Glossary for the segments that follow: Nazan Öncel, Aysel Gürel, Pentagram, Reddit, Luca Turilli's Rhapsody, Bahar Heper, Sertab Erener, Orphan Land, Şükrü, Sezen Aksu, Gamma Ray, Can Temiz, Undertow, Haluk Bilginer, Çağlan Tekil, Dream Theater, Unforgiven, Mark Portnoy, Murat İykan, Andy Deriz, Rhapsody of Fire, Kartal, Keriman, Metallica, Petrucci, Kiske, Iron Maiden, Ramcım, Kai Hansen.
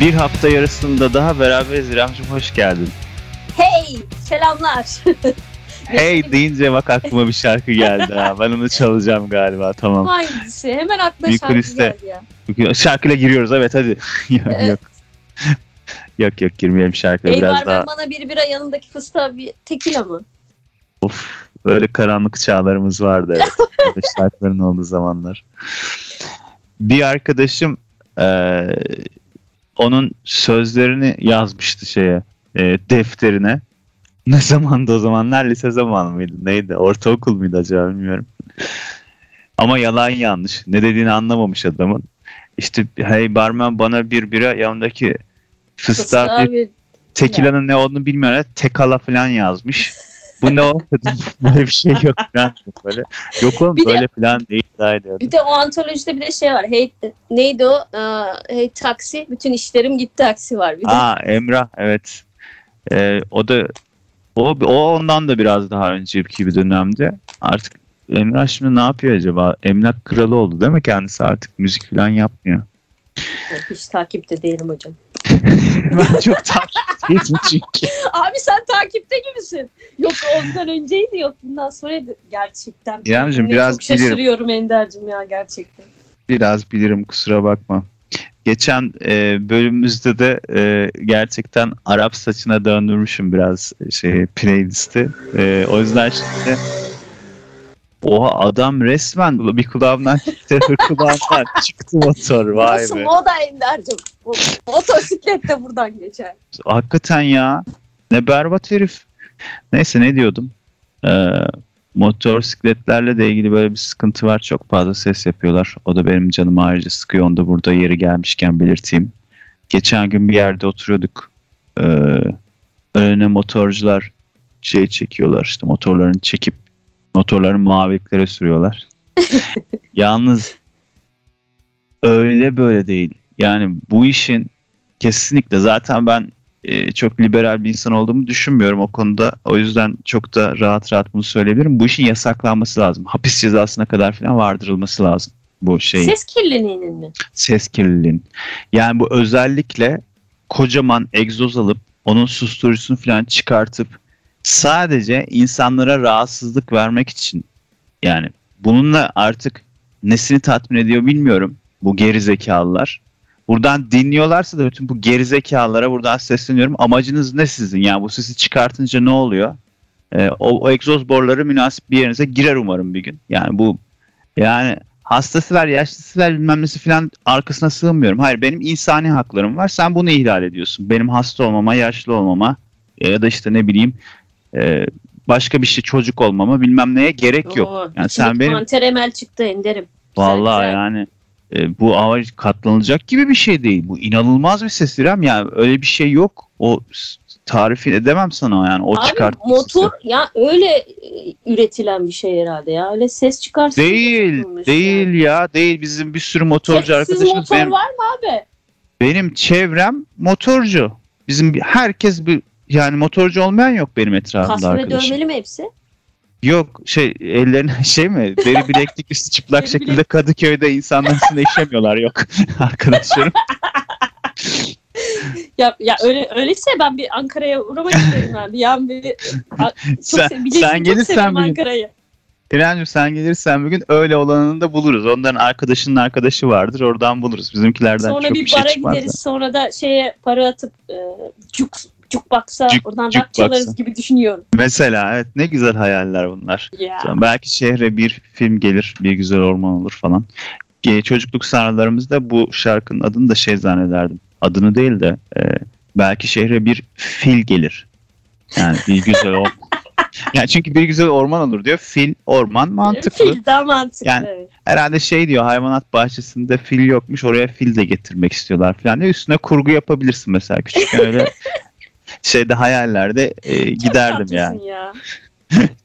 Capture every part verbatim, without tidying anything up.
Bir hafta yarısında daha beraberiz. Ramcım hoş geldin. Hey, selamlar. Hey deyince bak aklıma bir şarkı geldi ha. Ben onu çalacağım galiba, tamam. Hangisi? Hemen aklıma bir şarkı geldi ya. Şarkıyla giriyoruz, evet hadi. Yok evet. yok. Yok yok girmeyelim şarkıyla, biraz var, daha. Eyvah bana bir bira yanındaki fıstığa bir tekila mı? Of, böyle karanlık çağlarımız vardı evet. Böyle şarkıların olduğu zamanlar. Bir arkadaşım e, onun sözlerini yazmıştı şeye e, defterine. Ne zamandı o zamanlar? Lise zamanı mıydı? Neydi? Ortaokul muydu acaba bilmiyorum. Ama yalan yanlış. Ne dediğini anlamamış adamın. İşte hey barman bana bir bira, yanındaki fıstığa bir tekilanın ne olduğunu bilmiyor. Tekala falan yazmış. Bu ne oldu? Böyle bir şey yok falan. Böyle. Yok oğlum de, böyle falan değil. Bir de o antolojide bir de şey var. Hey, neydi o? Hey taksi. Bütün işlerim gitti taksi var. Bir de. Aa Emrah evet. Ee, o da o, o ondan da biraz daha önceki bir dönemde. Artık Emrah şimdi ne yapıyor acaba? Emlak kralı oldu değil mi kendisi? Artık müzik falan yapmıyor. Hiç takipte değilim hocam. Ben çok takipteyim çünkü. Abi sen takipte gibisin. Yok ondan önceydi, yok bundan sonraydı gerçekten. İremciğim biraz bilirim. Çok şaşırıyorum Ender'cim ya gerçekten. Biraz bilirim, kusura bakma. Geçen e, bölümümüzde de e, gerçekten Arap saçına döndürmüşüm biraz şey playlisti. E, o yüzden şimdi oha adam resmen bir kulağımdan çıktı, bir kulağımdan çıktı motor. Vay nasıl be. Nasıl moda Ender'cim? Motosiklet de buradan geçer. Hakikaten ya. Ne berbat herif. Neyse ne diyordum. Ee, motosikletlerle de ilgili böyle bir sıkıntı var. Çok fazla ses yapıyorlar. O da benim canımı ayrıca sıkıyor. Onu da burada yeri gelmişken belirteyim. Geçen gün bir yerde oturuyorduk. Ee, önüne motorcular şey çekiyorlar. İşte motorlarını çekip motorların maviliklere sürüyorlar. Yalnız öyle böyle değil. Yani bu işin kesinlikle zaten ben e, çok liberal bir insan olduğumu düşünmüyorum o konuda. O yüzden çok da rahat rahat bunu söyleyebilirim. Bu işin yasaklanması lazım. Hapis cezasına kadar falan vardırılması lazım bu şeyin. Ses kirliliğinin mi? Ses kirliliğinin. Yani bu özellikle kocaman egzoz alıp onun susturucusunu falan çıkartıp sadece insanlara rahatsızlık vermek için, yani bununla artık nesini tatmin ediyor bilmiyorum bu gerizekalılar. Buradan dinliyorlarsa da bütün bu gerizekalılara buradan sesleniyorum. Amacınız ne sizin? Yani bu sesi çıkartınca ne oluyor? Ee, o, o egzoz boruları münasip bir yerinize girer umarım bir gün. Yani bu yani hastası var, yaşlısı var, bilmem nesi falan arkasına sığınmıyorum. Hayır, benim insani haklarım var. Sen bunu ihlal ediyorsun. Benim hasta olmama, yaşlı olmama ya da işte ne bileyim e, başka bir şey çocuk olmama bilmem neye gerek Oo, yok. Yani sen benim mantar emel çıktı Ender'im. Vallahi güzel, yani. Bu avar katlanılacak gibi bir şey değil. Bu inanılmaz bir ses İrem. Yani öyle bir şey yok. O tarif edemem sana yani. O abi motor sesi. Ya öyle üretilen bir şey herhalde ya. Öyle ses çıkarsa. Değil. Değil yani. Ya. Değil. Bizim bir sürü motorcu Sessiz arkadaşımız. Motor benim, var mı abi? Benim çevrem motorcu. Bizim herkes bir yani motorcu olmayan yok benim etrafımda Kasmine arkadaşım. Kasmine dövmeli mi hepsi? Yok şey ellerine şey mi deri bileklik üstü çıplak şekilde Kadıköy'de insanların üstüne işemiyorlar yok arkadaşlarım. Ya ya öyle öyleyse ben bir Ankara'ya uğramak isterim abi. Yani bir çok sen, bilirim, sen gelirsen Ankara'ya. İrencim sen gelirsen bugün öyle olanını da buluruz. Onların arkadaşının arkadaşı vardır. Oradan buluruz. Bizimkilerden sonra çok bir şey çıkmaz. Sonra bir bara gideriz. Da. Sonra da şeye para atıp e, cuk Cuk baksa cuk, oradan cuk rock çalarız baksa. Gibi düşünüyorum. Mesela evet ne güzel hayaller bunlar. Yeah. Belki şehre bir film gelir, bir güzel orman olur falan. E, çocukluk sanrılarımızda bu şarkının adını da şey zannederdim. Adını değil de e, belki şehre bir fil gelir. Yani bir güzel orman. Yani çünkü bir güzel orman olur diyor. Fil, orman mantıklı. Fil daha mantıklı. Yani herhalde şey diyor hayvanat bahçesinde fil yokmuş oraya fil de getirmek istiyorlar falan. Yani üstüne kurgu yapabilirsin mesela küçük öyle. Şeyde hayallerde e, giderdim yani. Ya.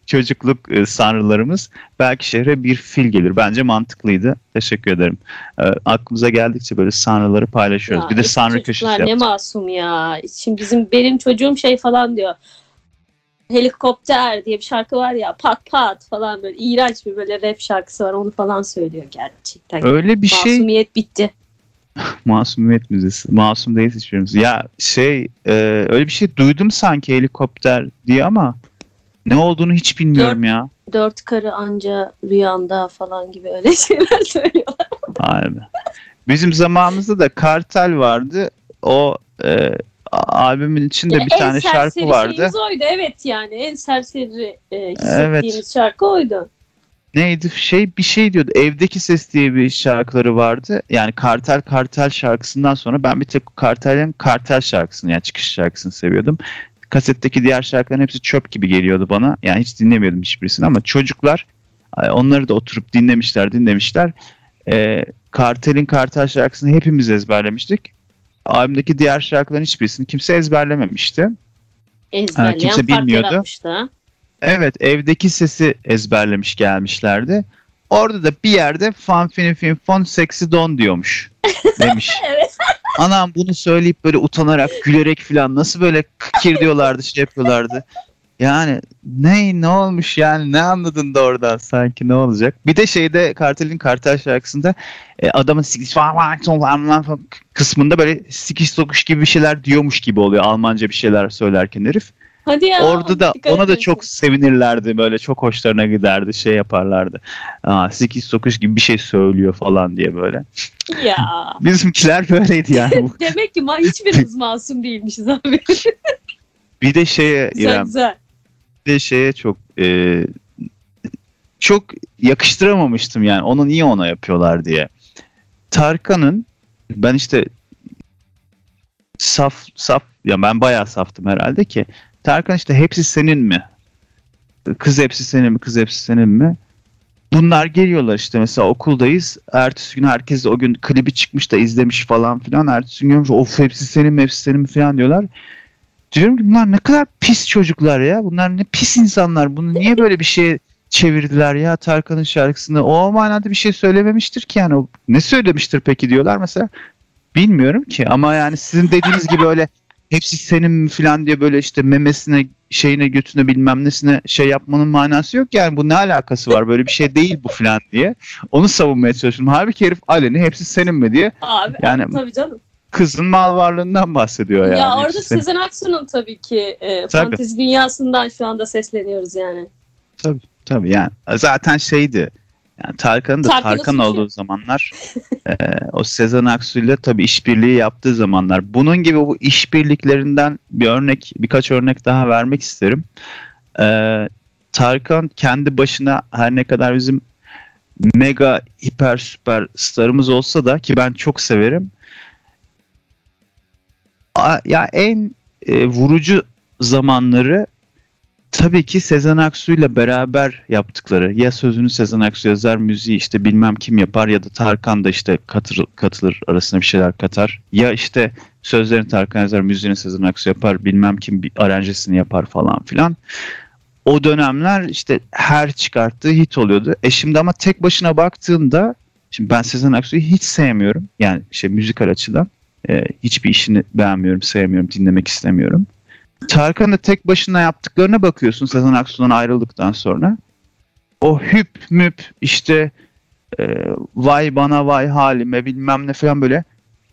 Çocukluk e, sanrılarımız belki şehre bir fil gelir. Bence mantıklıydı. Teşekkür ederim. E, aklımıza geldikçe böyle sanrıları paylaşıyoruz. Ya, bir de sanrı köşesi yaptık. Ne masum ya. Şimdi bizim benim çocuğum şey falan diyor. Helikopter diye bir şarkı var ya. Pat pat falan böyle iğrenç bir böyle rap şarkısı var. Onu falan söylüyor gerçekten. Öyle bir masumiyet şey. Masumiyet bitti. Masumiyet Müzesi. Masum değiliz hiçbirimiz. Ya şey e, öyle bir şey duydum sanki helikopter diye ama ne olduğunu hiç bilmiyorum dört, ya. Dört karı anca rüyanda falan gibi öyle şeyler söylüyorlar. Aynen. Bizim zamanımızda da Kartal vardı. O e, albümün içinde ya bir tane şarkı vardı. En serseri oydu evet yani. En serseri e, hissettiğimiz evet. şarkı oydu. Neydi şey bir şey diyordu. Evdeki Ses diye bir şarkıları vardı. Yani Kartal Kartal şarkısından sonra ben bir tek Kartal'ın Kartal şarkısını yani çıkış şarkısını seviyordum. Kasetteki diğer şarkıların hepsi çöp gibi geliyordu bana. Yani hiç dinlemiyordum hiçbirisini ama çocuklar onları da oturup dinlemişler dinlemişler. Ee, Kartal'in Kartal şarkısını hepimiz ezberlemiştik. Albümdeki diğer şarkıların hiçbirisini kimse ezberlememişti. Ezberleyen kimse bilmiyordu. Evet, Evdeki Sesi ezberlemiş gelmişlerdi. Orada da bir yerde fan fin fin fon seksi don diyormuş demiş. Evet. Anam bunu söyleyip böyle utanarak gülerek falan nasıl böyle kikir diyorlardı şey yapıyorlardı. Yani ne ne olmuş yani ne anladın da oradan sanki ne olacak. Bir de şeyde Kartal'in Kartal şarkısında e, adamın sikiş falan kısmında böyle sikiş sokuş gibi bir şeyler diyormuş gibi oluyor Almanca bir şeyler söylerken herif. Hadi ya, orada da ona da çok sevinirlerdi böyle çok hoşlarına giderdi şey yaparlardı. Aa, sikiş sokuş gibi bir şey söylüyor falan diye böyle. Ya. Bizimkiler böyleydi yani. Demek ki hiçbirimiz masum değilmişiz abi. Bir de şeye güzel, İrem, güzel. Bir de şeye çok e, çok yakıştıramamıştım yani onu niye ona yapıyorlar diye. Tarkan'ın ben işte saf saf ya ben bayağı saftım herhalde ki. Tarkan işte hepsi senin mi? Kız hepsi senin mi? Kız hepsi senin mi? Bunlar geliyorlar işte mesela okuldayız. Ertesi gün herkes o gün klibi çıkmış da izlemiş falan filan. Ertesi gün görmüş of hepsi senin mi? Hepsi senin mi? Falan diyorlar. Diyorum ki bunlar ne kadar pis çocuklar ya. Bunlar ne pis insanlar. Bunu niye böyle bir şey çevirdiler ya Tarkan'ın şarkısını? O manada bir şey söylememiştir ki yani. Ne söylemiştir peki diyorlar mesela. Bilmiyorum ki ama yani sizin dediğiniz gibi öyle hepsi senin falan diye böyle işte memesine, şeyine, götüne bilmem nesine şey yapmanın manası yok. Yani bu ne alakası var? Böyle bir şey değil bu falan diye. Onu savunmaya çalışıyorum. Halbuki herif aleni hepsi senin mi diye. Abi yani, tabii canım. Kızın mal varlığından bahsediyor yani. Ya orada Sezen Aksu'nun tabii ki e, tabii. fantezi dünyasından şu anda sesleniyoruz yani. Tabii tabii yani. Zaten şeydi. Yani Tarkan'ın da Tarkan, Tarkan olduğu zamanlar e, o Sezen Aksu'yla tabii işbirliği yaptığı zamanlar. Bunun gibi bu işbirliklerinden bir örnek, birkaç örnek daha vermek isterim. E, Tarkan kendi başına her ne kadar bizim mega hiper süper starımız olsa da ki ben çok severim. A, ya en e, vurucu zamanları tabii ki Sezen Aksu'yla beraber yaptıkları ya sözünü Sezen Aksu yazar müziği işte bilmem kim yapar ya da Tarkan da işte katır, katılır arasına bir şeyler katar ya işte sözlerini Tarkan yazar müziğini Sezen Aksu yapar bilmem kim bir aranjesini yapar falan filan. O dönemler işte her çıkarttığı hit oluyordu. E şimdi ama tek başına baktığımda şimdi ben Sezen Aksu'yu hiç sevmiyorum yani şey müzikal açıdan e, hiçbir işini beğenmiyorum sevmiyorum dinlemek istemiyorum. Tarkan'ın tek başına yaptıklarına bakıyorsun Sezen Aksu'dan ayrıldıktan sonra. O hüp müp işte e, vay bana vay halime bilmem ne falan böyle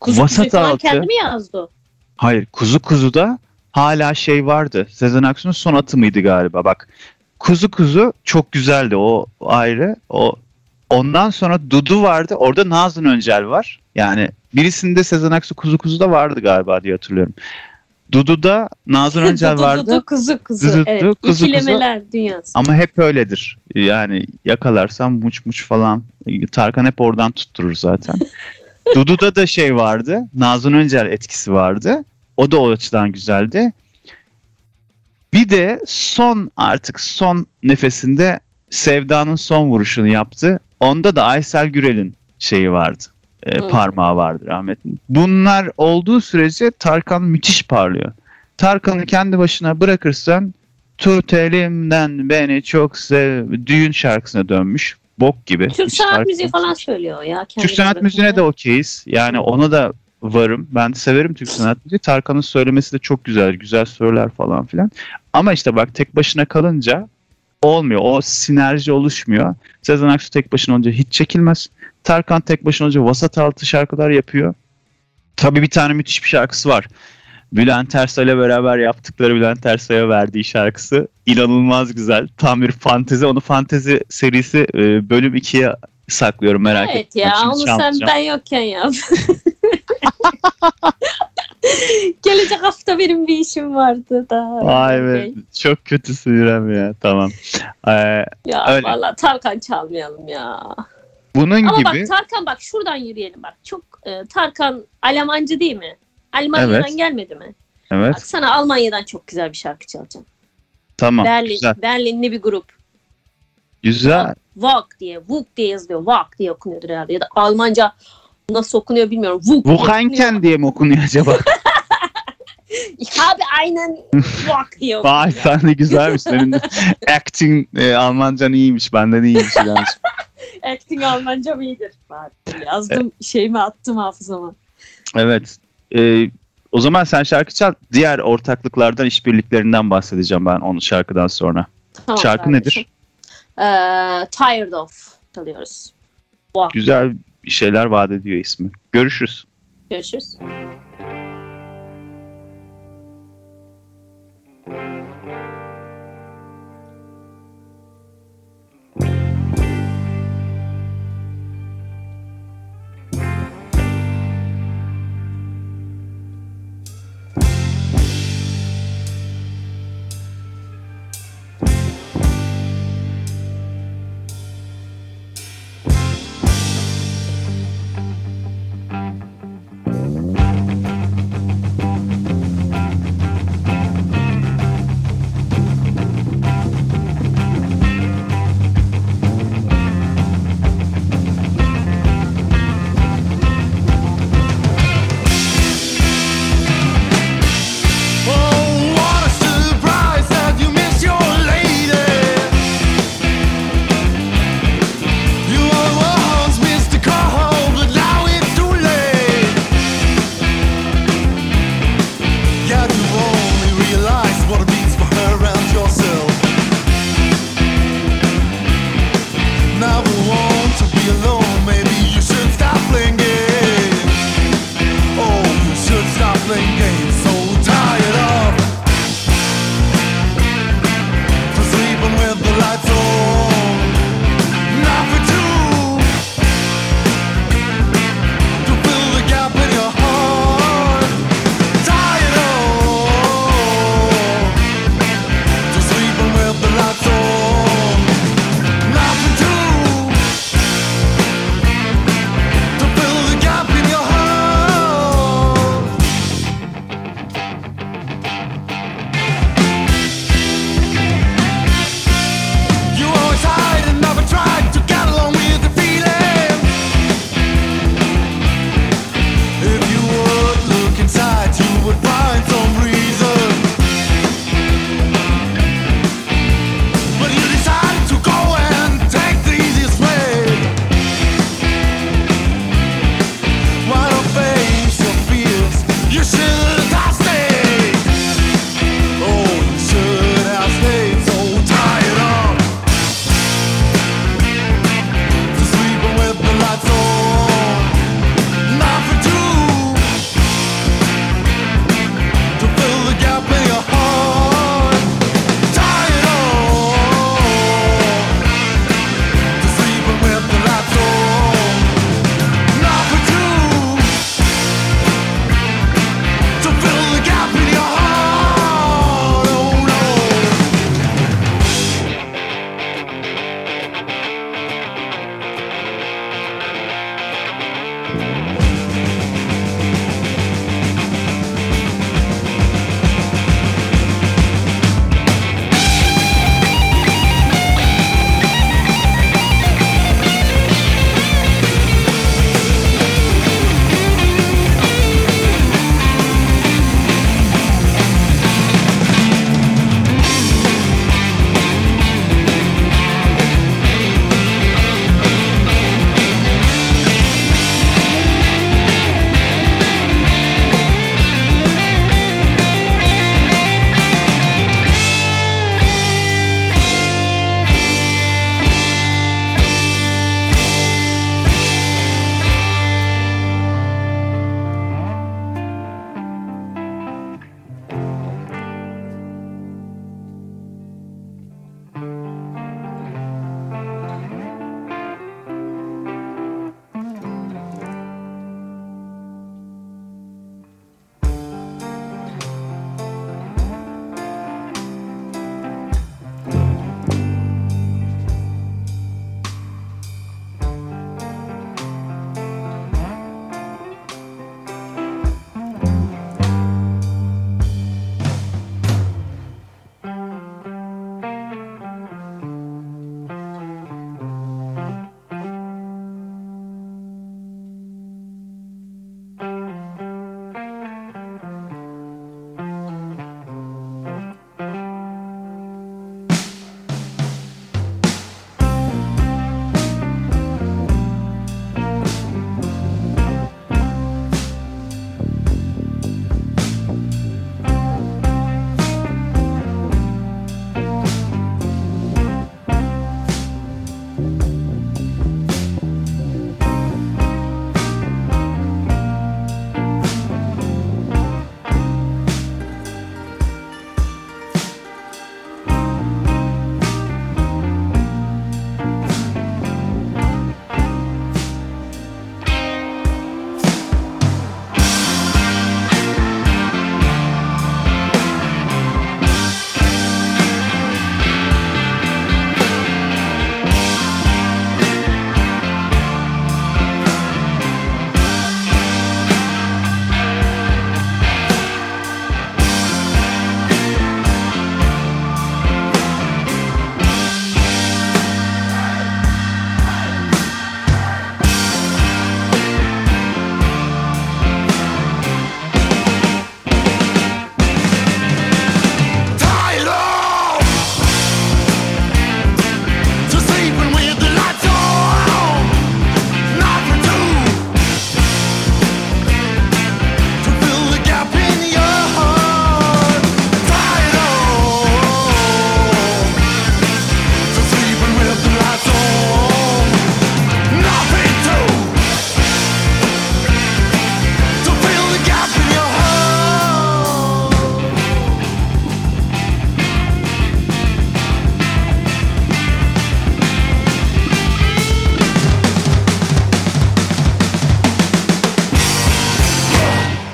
kuzu vasat kuzu altı. Kendi mi yazdı? Hayır Kuzu Kuzu'da hala şey vardı. Sezen Aksu'nun son atı mıydı galiba bak. Kuzu Kuzu çok güzeldi o ayrı. O ondan sonra Dudu vardı orada Nazım Öncel var. Yani birisinde Sezen Aksu Kuzu Kuzu'da vardı galiba diye hatırlıyorum. Dudu'da Nazan Öncel vardı. Dudu Kuzu Kuzu. Dudu, evet. Kuzu, İkilemeler kuzu. Dünyası. Ama hep öyledir. Yani yakalarsam muç muç falan. Tarkan hep oradan tutturur zaten. Dudu'da da şey vardı. Nazan Öncel etkisi vardı. O da o açıdan güzeldi. Bir de son artık son nefesinde Sevda'nın son vuruşunu yaptı. Onda da Aysel Gürel'in şeyi vardı. E, parmağı vardır rahmetli. Bunlar olduğu sürece Tarkan müthiş parlıyor. Tarkan'ı kendi başına bırakırsan tut elimden beni çok sev düğün şarkısına dönmüş. Bok gibi. Türk sanat müziği falan söylüyor ya. Türk sanat müziğine de okeyiz. Yani ona da varım. Ben de severim Türk sanat müziği. Tarkan'ın söylemesi de çok güzel. Güzel söyler falan filan. Ama işte bak tek başına kalınca olmuyor. O sinerji oluşmuyor. Sezen Aksu tek başına olunca hiç çekilmez. Tarkan tek başına hoca vasat altı şarkılar yapıyor. Tabii bir tane müthiş bir şarkısı var. Bülent Ersoy'la beraber yaptıkları, Bülent Ersoy'a verdiği şarkısı inanılmaz güzel. Tam bir fantezi. Onu fantezi serisi bölüm ikiye saklıyorum, merak etme. Evet ya, şimdi onu sen ben yokken yap. Gelecek hafta benim bir işim vardı da. Vay be, çok kötüsün İrem ya, tamam. Ee, ya öyle. Vallahi Tarkan çalmayalım ya. Bunun ama gibi. Ama bak Tarkan, bak şuradan yürüyelim bak. Çok e, Tarkan Almancı değil mi? Almanya'dan evet. Gelmedi mi? Evet. Bak sana Almanya'dan çok güzel bir şarkı çalacağım. Tamam. Berlin, güzel. Berlinli bir grup. Güzel. Wok diye, Wok diye yazılıyor. Wok diye okunuyordur herhalde. Ya da Almanca nasıl okunuyor bilmiyorum. Wukanken diye mi okunuyor acaba? Abi aynen Wok diye okunuyor. Vay, sen de güzelmiş. Senin de acting e, Almancan iyiymiş. Benden iyiymiş. Acting Almancam iyidir. Yazdım, şeyimi attım hafızama. Evet. Ee, o zaman sen şarkı çal. Diğer ortaklıklardan, işbirliklerinden bahsedeceğim ben onun şarkıdan sonra. Tamam, şarkı kardeşim. Nedir? Ee, Tired Of çalıyoruz. Wow. Güzel bir şeyler vaat ediyor ismi. Görüşürüz. Görüşürüz.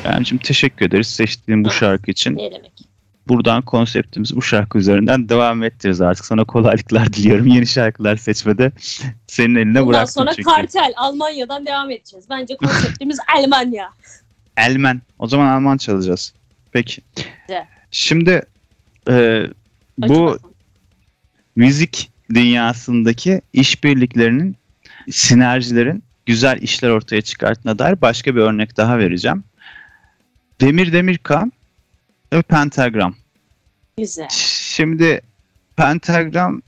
Ramcım teşekkür ederiz seçtiğin bu şarkı için. Ne demek? Buradan konseptimiz bu şarkı üzerinden devam ettiririz artık. Sana kolaylıklar diliyorum. Yeni şarkılar seçmede senin eline bundan bıraktım çünkü. Bundan sonra Kartal Almanya'dan devam edeceğiz. Bence konseptimiz Almanya. Alman. O zaman Alman çalacağız. Peki. De. Şimdi e, bu Açık müzik dünyasındaki işbirliklerinin, sinerjilerin güzel işler ortaya çıkarttığına dair başka bir örnek daha vereceğim. Demir Demirkan ve Pentagram. Güzel. Şimdi Pentagram,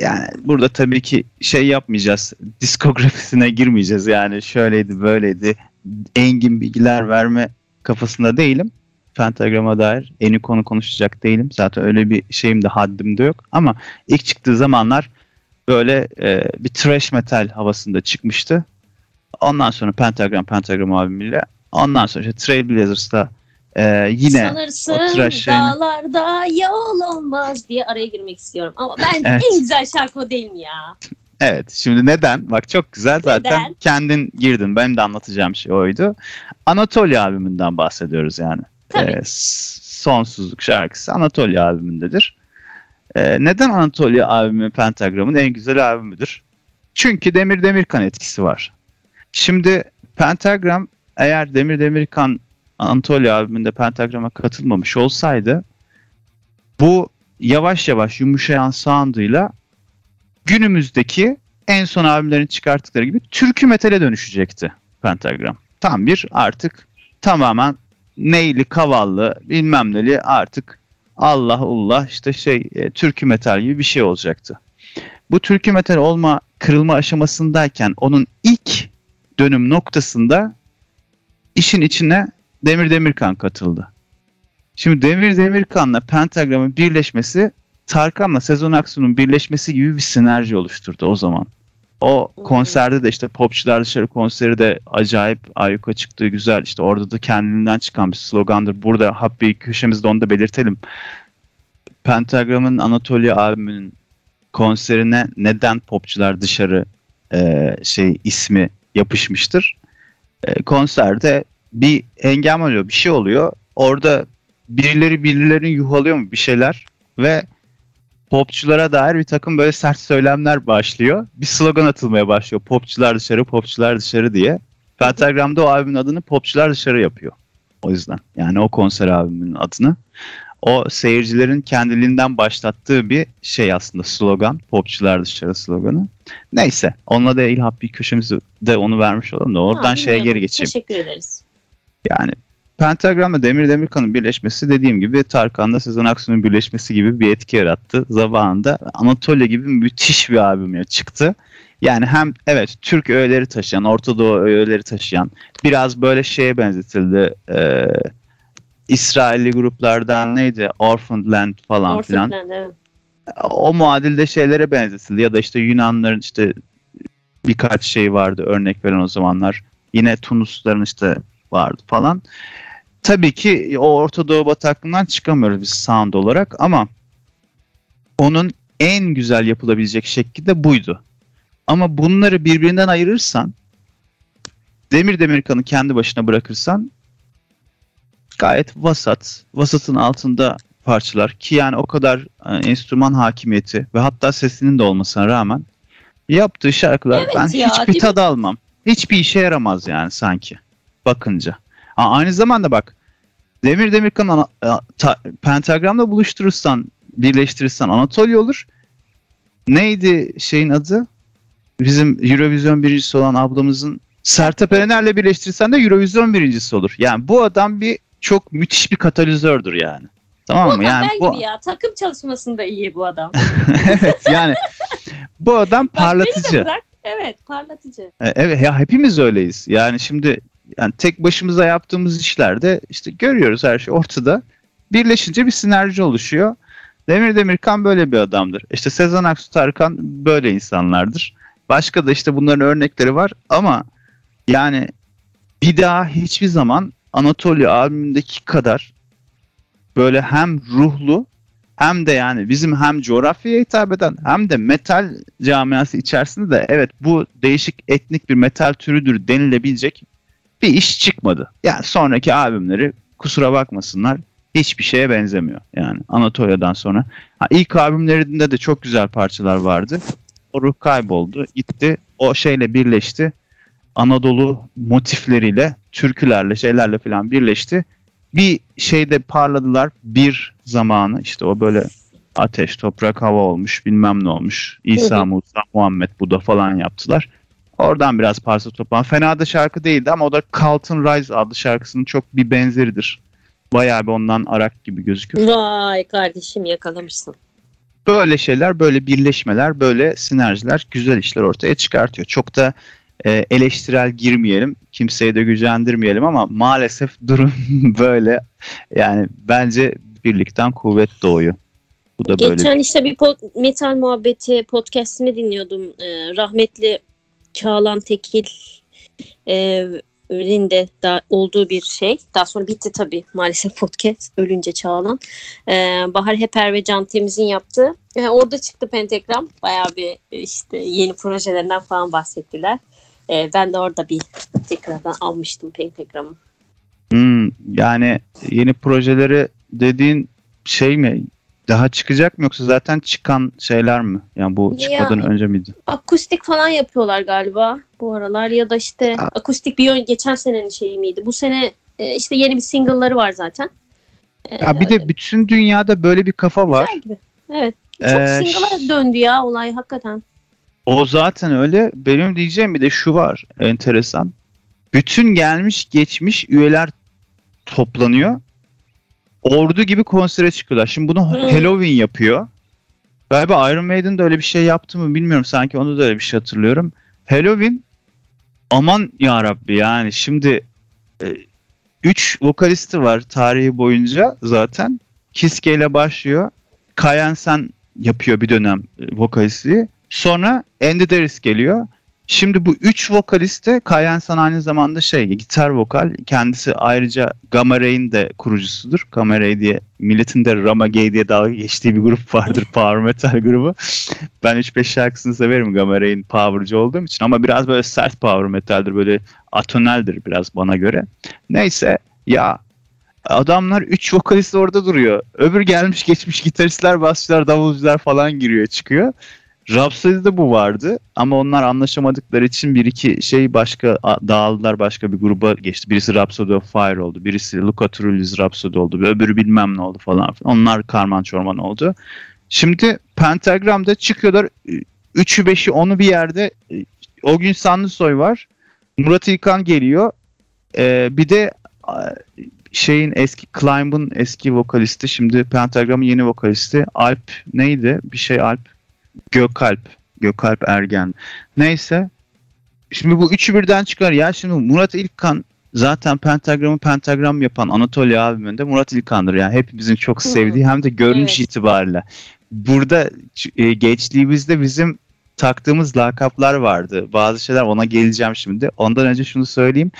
yani burada tabii ki şey yapmayacağız, diskografisine girmeyeceğiz. Yani şöyleydi böyleydi, engin bilgiler verme kafasında değilim. Pentagram'a dair en iyi konu konuşacak değilim. Zaten öyle bir şeyim de haddim de yok. Ama ilk çıktığı zamanlar böyle e, bir thrash metal havasında çıkmıştı. Ondan sonra Pentagram, Pentagram abimiyle. Ondan sonra işte Trailblazers'la Ee, yine sanırsın dağlarda yol olmaz diye araya girmek istiyorum. Ama bence evet. En güzel şarkı o değil mi ya? Evet. Şimdi neden? Bak çok güzel zaten neden? Kendin girdin. Benim de anlatacağım şey oydu. Anatolia albümünden bahsediyoruz yani. Ee, Sonsuzluk şarkısı Anatolia albümündedir. Ee, neden Anatolia albümü Pentagram'ın en güzel albümüdür? Çünkü Demir Demirkan etkisi var. Şimdi Pentagram eğer Demir Demirkan Anatolia albümünde Pentagram'a katılmamış olsaydı bu yavaş yavaş yumuşayan sound'ıyla günümüzdeki en son albümlerini çıkarttıkları gibi türkü metale dönüşecekti Pentagram. Tam bir artık tamamen neyli kavallı bilmem neli artık Allahullah işte şey e, türkü metal gibi bir şey olacaktı. Bu türkü metal olma kırılma aşamasındayken onun ilk dönüm noktasında işin içine Demir Demirkan katıldı. Şimdi Demir Demirkan'la Pentagram'ın birleşmesi, Tarkan'la Sezen Aksu'nun birleşmesi gibi bir sinerji oluşturdu o zaman. O konserde de işte Popçular Dışarı konseri de acayip ayyuka çıktığı güzel. İşte orada da kendinden çıkan bir slogandır. Burada happy köşemizde onu da belirtelim. Pentagram'ın Anatolia albümünün konserine neden Popçular Dışarı e, şey ismi yapışmıştır? E, konserde bir engel oluyor, bir şey oluyor. Orada birileri birilerini yuhalıyor mu bir şeyler ve popçulara dair bir takım böyle sert söylemler başlıyor. Bir slogan atılmaya başlıyor. Popçular dışarı, popçular dışarı diye. Pentagram'da o albümün adını Popçular Dışarı yapıyor. O yüzden yani o konser albümünün adını. O seyircilerin kendiliğinden başlattığı bir şey aslında slogan. Popçular Dışarı sloganı. Neyse onunla da ilhap bir köşemizi de onu vermiş olalım da oradan ha, şeye geri geçeyim. Teşekkür ederiz. Yani Pentagram'la Demir Demirkan'ın birleşmesi dediğim gibi Tarkan'la Sezen Aksu'nun birleşmesi gibi bir etki yarattı. Zamanında Anatolia gibi müthiş bir albüm çıktı. Yani hem evet Türk öğeleri taşıyan, Orta Doğu öğeleri taşıyan biraz böyle şeye benzetildi. Ee, İsrailli gruplardan neydi? Orphan Land falan Orphan filan. Land, evet. O muadilde şeylere benzetildi ya da işte Yunanların işte birkaç şey vardı örnek veren o zamanlar. Yine Tunusların işte vardı falan. Tabii ki o Orta Doğu bataklığından çıkamıyoruz biz sound olarak ama onun en güzel yapılabilecek şekli de buydu. Ama bunları birbirinden ayırırsan, Demir Demirkan'ı kendi başına bırakırsan gayet vasat, vasatın altında parçalar ki yani o kadar yani enstrüman hakimiyeti ve hatta sesinin de olmasına rağmen yaptığı şarkılar evet ben ya, hiçbir tad mi? almam. Hiçbir işe yaramaz yani sanki. Bakınca. Aa, aynı zamanda bak Demir Demirkan'ı Pentagram'la buluşturursan, birleştirirsen Anatolia olur. Neydi şeyin adı? Bizim Eurovision birincisi olan ablamızın Sertab Erener'le birleştirirsen de Eurovision birincisi olur. Yani bu adam bir çok müthiş bir katalizördür yani. Tamam bu mı? Yani bu ya, takım çalışmasında iyi bu adam. Evet yani bu adam parlatıcı. Bak, evet parlatıcı. Evet ya hepimiz öyleyiz. Yani şimdi yani tek başımıza yaptığımız işlerde işte görüyoruz her şey ortada. Birleşince bir sinerji oluşuyor. Demir Demirkan böyle bir adamdır. İşte Sezen Aksu Tarkan böyle insanlardır. Başka da işte bunların örnekleri var ama yani bir daha hiçbir zaman Anatolia albümündeki kadar böyle hem ruhlu hem de yani bizim hem coğrafyaya hitap eden hem de metal camiası içerisinde de evet bu değişik etnik bir metal türüdür denilebilecek bir iş çıkmadı. Yani sonraki albümleri kusura bakmasınlar hiçbir şeye benzemiyor. Yani Anatolia'dan sonra. Ha, ilk albümlerinde de çok güzel parçalar vardı. O ruh kayboldu, gitti. O şeyle birleşti. Anadolu motifleriyle, türkülerle, şeylerle falan birleşti. Bir şeyde parladılar bir zamanı. İşte o böyle ateş, toprak, hava olmuş, bilmem ne olmuş. İsa, Musa, Muhammed, Buda falan yaptılar. Oradan biraz parça toplan. Fena da şarkı değildi ama o da Carlton Rise adlı şarkısının çok bir benzeridir. Bayağı bir ondan arak gibi gözüküyor. Vay kardeşim, yakalamışsın. Böyle şeyler, böyle birleşmeler, böyle sinerjiler güzel işler ortaya çıkartıyor. Çok da e, eleştirel girmeyelim, kimseyi de gücendirmeyelim ama maalesef durum böyle. Yani bence birlikten kuvvet doğuyor. Bu da geçen böyle. Geçen işte bir pod- metal muhabbeti podcast'ini dinliyordum. Ee, rahmetli Çağlan Tekil'in de da olduğu bir şey. Daha sonra bitti tabii maalesef podcast. Ölünce Çağlan. Ee, Bahar Heper ve Can Temiz'in yaptığı. Ee, orada çıktı Pentagram. Bayağı bir işte yeni projelerinden falan bahsettiler. Ee, ben de orada bir tekrardan almıştım Pentagram'ı. Hmm, yani yeni projeleri dediğin şey mi? Daha çıkacak mı yoksa zaten çıkan şeyler mi? Yani bu çıkmadan ya, önce miydi? Akustik falan yapıyorlar galiba bu aralar ya da işte ya. Akustik bir geçen senenin şeyi miydi? Bu sene işte yeni bir single'ları var zaten. Ya ee, bir de bütün dünyada böyle bir kafa var. Gibi. Evet. Çok ee, single'a döndü ya olay hakikaten. O zaten öyle. Benim diyeceğim bir de şu var. Enteresan. Bütün gelmiş geçmiş üyeler toplanıyor. Ordu gibi konsere çıkıyorlar. Şimdi bunu hmm. Helloween yapıyor. Galiba Iron Maiden de öyle bir şey yaptı mı bilmiyorum. Sanki onda da öyle bir şey hatırlıyorum. Helloween aman yarabbi yani şimdi üç e, vokalisti var tarihi boyunca zaten. Kiske ile başlıyor. Kai Hansen yapıyor bir dönem e, vokalistliği. Sonra Andy Deriz geliyor. Şimdi bu üç vokaliste Kai Hansen aynı zamanda şey gitar vokal. Kendisi ayrıca Gamma Ray'in de kurucusudur. Gamma Ray diye milletin de Rama Gay diye dalga geçtiği bir grup vardır. Power metal grubu. Ben üç beş şarkısını severim Gamma Ray'in power'cı olduğum için. Ama biraz böyle sert power metaldir. Böyle atoneldir biraz bana göre. Neyse ya adamlar üç vokalist orada duruyor. Öbür gelmiş geçmiş gitaristler, basçılar, davulcular falan giriyor çıkıyor. Rhapsody'de bu vardı ama onlar anlaşamadıkları için bir iki şey başka dağıldılar, başka bir gruba geçti. Birisi Rhapsody of Fire oldu, birisi Luca Turilli's Rhapsody oldu, öbürü bilmem ne oldu falan. Onlar karman çorman oldu. Şimdi Pentagram'da çıkıyorlar üçü beşi onu bir yerde. O gün Sanlısoy var, Murat İykan geliyor, ee, bir de şeyin eski Climb'ın eski vokalisti, şimdi Pentagram'ın yeni vokalisti Alp neydi bir şey Alp. Gökalp. Gökalp Ergen. Neyse. Şimdi bu üçü birden çıkar. Ya şimdi Murat İlkan zaten Pentagram'ı Pentagram yapan Anatolia albümünde Murat İlkan'dır. Yani hepimizin çok sevdiği hem de görünüş evet. itibariyle. Burada e, gençliğimizde bizim taktığımız lakaplar vardı. Bazı şeyler ona geleceğim şimdi. Ondan önce şunu söyleyeyim.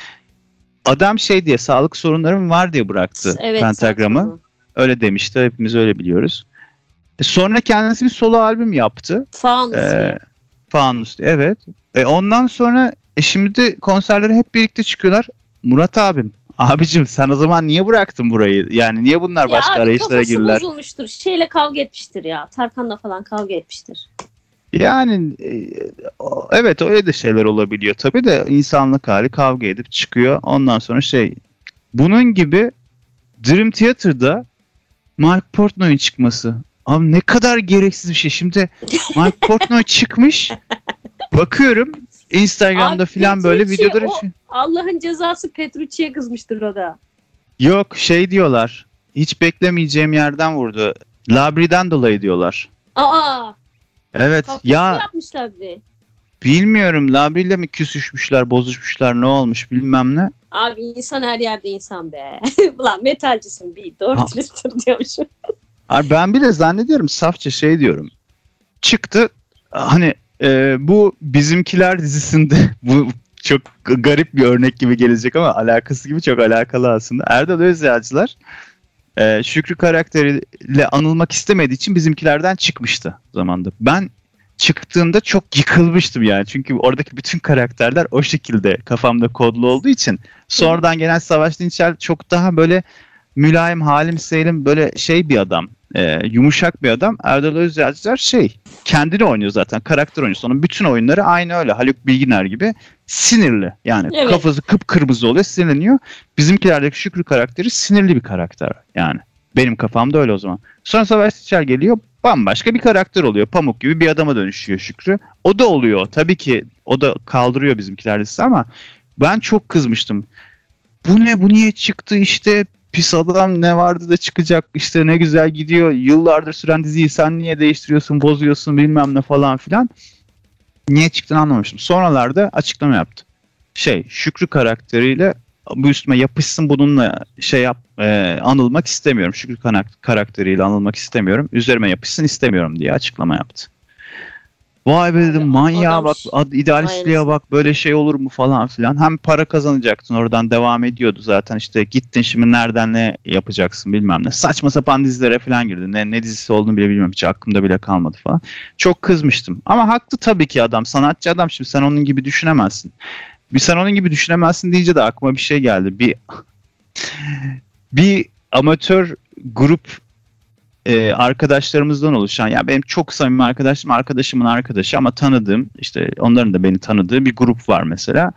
Adam şey diye sağlık sorunlarım var diye bıraktı evet, Pentagram'ı. Zaten. Öyle demişti. Hepimiz öyle biliyoruz. Sonra kendisi bir solo albüm yaptı. Faunus. Ee, Faunus evet. E ondan sonra e şimdi konserlere hep birlikte çıkıyorlar. Murat abim, abicim sen o zaman niye bıraktın burayı? Yani niye bunlar başka ya arayışlara girdiler? Ya kafası bozulmuştur. Şeyle kavga etmiştir ya. Tarkan'la falan kavga etmiştir. Yani e, o, evet öyle de şeyler olabiliyor. Tabii de insanlık hali kavga edip çıkıyor. Ondan sonra şey bunun gibi Dream Theater'da Mark Portnoy'un çıkması. Abi ne kadar gereksiz bir şey. Şimdi Mark Portnoy çıkmış. Bakıyorum Instagram'da abi, filan Petrucci, böyle videoları. O, Allah'ın cezası Petrucci'ye kızmıştır o da. Yok şey diyorlar. Hiç beklemeyeceğim yerden vurdu. LaBrie'den dolayı diyorlar. Aa. Evet ya. Yapmış LaBrie. Bilmiyorum LaBrie'yle mi küsüşmüşler, bozuşmuşlar, ne olmuş bilmem ne. Abi insan her yerde insan be. Ulan metalcisin bir doğru twister diyormuşum. Abi ben bir de zannediyorum safça şey diyorum. Çıktı hani e, bu Bizimkiler dizisinde bu çok garip bir örnek gibi gelecek ama alakası gibi çok alakalı aslında. Erdal Özyağcılar e, Şükrü karakteriyle anılmak istemediği için Bizimkilerden çıkmıştı zamanda. Ben çıktığında çok yıkılmıştım yani. Çünkü oradaki bütün karakterler o şekilde kafamda kodlu olduğu için. Sonradan gelen Savaş Dinçer çok daha böyle mülayim, halim, seyrim, böyle şey bir adam. E, yumuşak bir adam. Erdal Özyağcılar şey, kendini oynuyor zaten. Karakter oynuyor. Onun bütün oyunları aynı öyle. Haluk Bilginer gibi sinirli. Yani evet, kafası kıpkırmızı oluyor, sinirleniyor. Bizimkilerdeki Şükrü karakteri sinirli bir karakter. Yani benim kafamda öyle o zaman. Sonra Savaş Dinçer geliyor. Bambaşka bir karakter oluyor. Pamuk gibi bir adama dönüşüyor Şükrü. O da oluyor. Tabii ki o da kaldırıyor Bizimkiler listesi ama ben çok kızmıştım. Bu ne? Bu niye çıktı işte? Pis adam ne vardı da çıkacak işte, ne güzel gidiyor. Yıllardır süren diziyi sen niye değiştiriyorsun, bozuyorsun bilmem ne falan filan. Niye çıktığını anlamamıştım. Sonralarda açıklama yaptı. Şey, Şükrü karakteriyle bu üstüme yapışsın, bununla şey yap, e, anılmak istemiyorum. Şükrü karakteriyle anılmak istemiyorum. Üzerime yapışsın istemiyorum diye açıklama yaptı. Vay be dedim, manyağa bak, idealistliğe bak, böyle şey olur mu falan filan. Hem para kazanacaktın oradan, devam ediyordu zaten işte, gittin şimdi nereden ne yapacaksın bilmem ne. Saçma sapan dizilere falan girdin, ne, ne dizisi olduğunu bile bilmem, hiç aklımda bile kalmadı falan. Çok kızmıştım ama haklı tabii ki adam, sanatçı adam, şimdi sen onun gibi düşünemezsin. Bir sen onun gibi düşünemezsin deyince de aklıma bir şey geldi. Bir bir amatör grup Ee, arkadaşlarımızdan oluşan, ya benim çok samimi arkadaşım, arkadaşımın arkadaşı ama tanıdığım, işte onların da beni tanıdığı bir grup var mesela.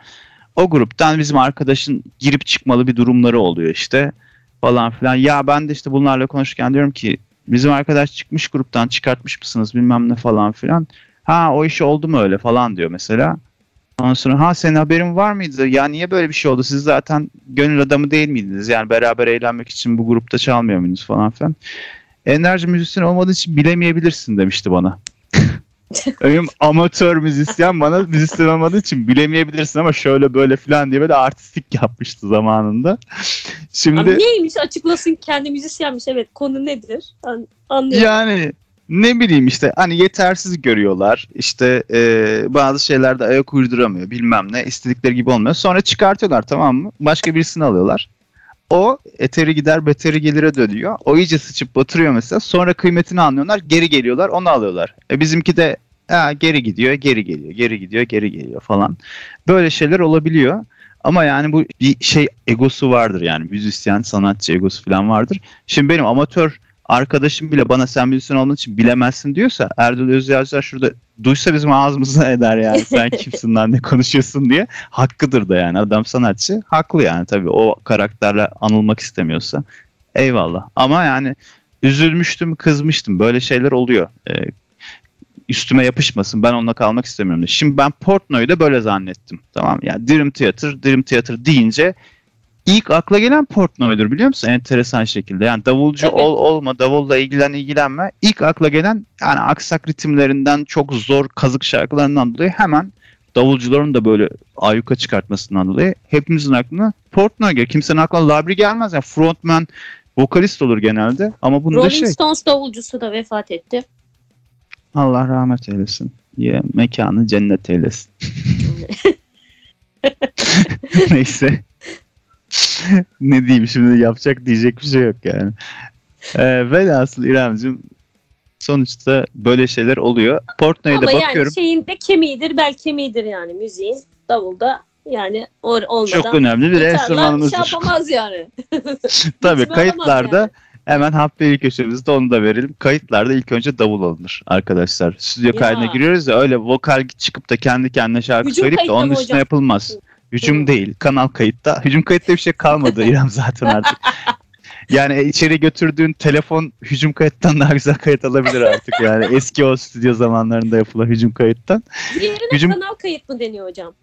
O gruptan bizim arkadaşın girip çıkmalı bir durumları oluyor işte falan filan. Ya ben de işte bunlarla konuşurken diyorum ki bizim arkadaş çıkmış gruptan, çıkartmış mısınız bilmem ne falan filan. Ha o iş oldu mu öyle falan diyor mesela. Ondan sonra ha senin haberin var mıydı? Ya niye böyle bir şey oldu? Siz zaten gönül adamı değil miydiniz? Yani beraber eğlenmek için bu grupta çalmıyor muydunuz falan filan. Enerji müzisyen olmadığı için bilemeyebilirsin demişti bana. Benim amatör müzisyen, bana müzisyen olmadığı için bilemeyebilirsin ama şöyle böyle filan diye böyle artistik yapmıştı zamanında. Şimdi ama neymiş, açıklasın, kendi müzisyenmiş, evet, konu nedir? An- anlıyorum. Yani ne bileyim işte, hani yetersiz görüyorlar işte, e, bazı şeylerde ayak uyduramıyor bilmem ne, istedikleri gibi olmuyor. Sonra çıkartıyorlar, tamam mı? Başka birisini alıyorlar. O eteri gider beteri gelire dönüyor. O iyice sıçıp batırıyor mesela. Sonra kıymetini anlıyorlar. Geri geliyorlar, onu alıyorlar. E bizimki de ha, geri gidiyor, geri geliyor, geri gidiyor, geri geliyor falan. Böyle şeyler olabiliyor. Ama yani bu bir şey egosu vardır yani. Müzisyen, sanatçı egosu falan vardır. Şimdi benim amatör arkadaşım bile bana sen müzisyen olman için bilemezsin diyorsa, Erdal Özyağcılar şurada duysa bizim ağzımıza eder yani, sen kimsin lan ne konuşuyorsun diye. Hakkıdır da yani, adam sanatçı, haklı yani tabii, o karakterle anılmak istemiyorsa eyvallah. Ama yani üzülmüştüm, kızmıştım, böyle şeyler oluyor. Ee, üstüme yapışmasın, ben onunla kalmak istemiyorum diye. Şimdi ben Portnoy'u da böyle zannettim, tamam yani Dream Theater, Dream Theater deyince İlk akla gelen Portnoy'dur, biliyor musun? Enteresan şekilde. Yani davulcu evet, ol olma, davulla ilgilen ilgilenme. İlk akla gelen, yani aksak ritimlerinden, çok zor kazık şarkılarından dolayı, hemen davulcuların da böyle ayyuka çıkartmasından dolayı hepimizin aklına Portnoy geliyor. Kimsenin aklına LaBrie gelmez. Yani frontman, vokalist olur genelde ama bunda Rolling şey. Rolling Stones davulcusu da vefat etti. Allah rahmet eylesin. Yeah, mekanı cennet eylesin. Neyse. Ne diyeyim şimdi, yapacak diyecek bir şey yok yani. Ee, velhasıl İremcim, sonuçta böyle şeyler oluyor. Portnoy'a da bakıyorum. Ama yani şeyin de kemiğidir, bel kemiğidir yani müziğin, davulda yani or- olmadan. Çok önemli bir enstrümanımızdır. Şey yapamaz yani. Tabii kayıtlarda yani. Hemen haberi köşemizde onu da verelim. Kayıtlarda ilk önce davul alınır arkadaşlar. Stüdyo kaydına giriyoruz ya, öyle vokal çıkıp da kendi kendine şarkı Gücüm söyleyip de onun üstüne hocam yapılmaz. Hücum evet, değil. Kanal kayıtta. Hücum kayıtta bir şey kalmadı İrem zaten artık. Yani içeri götürdüğün telefon hücum kayıttan daha güzel kayıt alabilir artık yani. Eski o stüdyo zamanlarında yapılan hücum kayıttan. Yerine hücum... kanal kayıt mı deniyor hocam?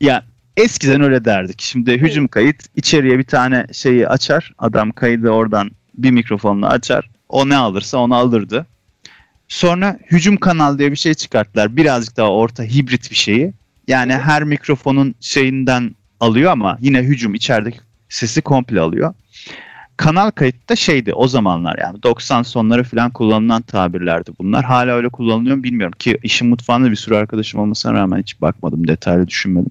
Ya eskiden öyle derdik. Şimdi hücum evet, kayıt içeriye bir tane şeyi açar. Adam kaydı oradan bir mikrofonla açar. O ne alırsa onu alırdı. Sonra hücum kanal diye bir şey çıkarttılar. Birazcık daha orta, hibrit bir şeyi. Yani her mikrofonun şeyinden alıyor ama yine hücum içerideki sesi komple alıyor. Kanal kayıt da şeydi o zamanlar, yani doksan sonları falan kullanılan tabirlerdi bunlar. Hala öyle kullanılıyor mu bilmiyorum ki, işin mutfağında bir sürü arkadaşım olmasına rağmen hiç bakmadım, detaylı düşünmedim,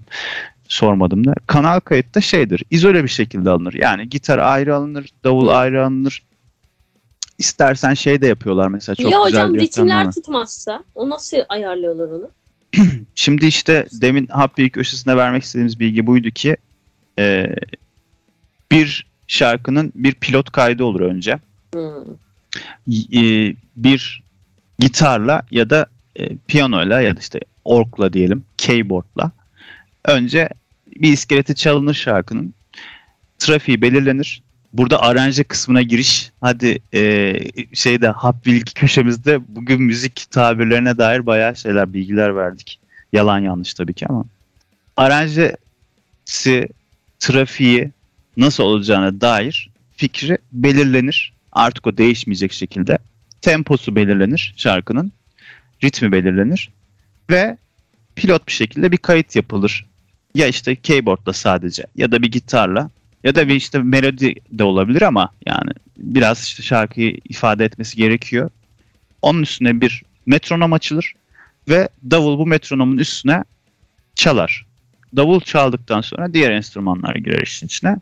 sormadım da. Kanal kayıt da şeydir, izole bir şekilde alınır. Yani gitar ayrı alınır, davul ayrı alınır, istersen şey de yapıyorlar mesela, çok ya güzel. Ya hocam ritimler tutmazsa o nasıl ayarlıyorlar onu? Şimdi işte demin hap bilgi köşesine vermek istediğimiz bilgi buydu ki e, bir şarkının bir pilot kaydı olur önce. Hmm. E, bir gitarla ya da e, piyanoyla ya da işte orgla diyelim, keyboardla önce bir iskeleti çalınır şarkının. Trafiği belirlenir. Burada aranje kısmına giriş. Hadi e, şeyde hap bilgi köşemizde bugün müzik tabirlerine dair bayağı şeyler, bilgiler verdik. Yalan yanlış tabii ki ama. Aranjesi, trafiği nasıl olacağına dair fikri belirlenir. Artık o değişmeyecek şekilde. Temposu belirlenir şarkının. Ritmi belirlenir. Ve pilot bir şekilde bir kayıt yapılır. Ya işte keyboardla sadece ya da bir gitarla. Ya da bir işte melodi de olabilir ama yani biraz işte şarkıyı ifade etmesi gerekiyor. Onun üstüne bir metronom açılır ve davul bu metronomun üstüne çalar. Davul çaldıktan sonra diğer enstrümanlar girer işin içine.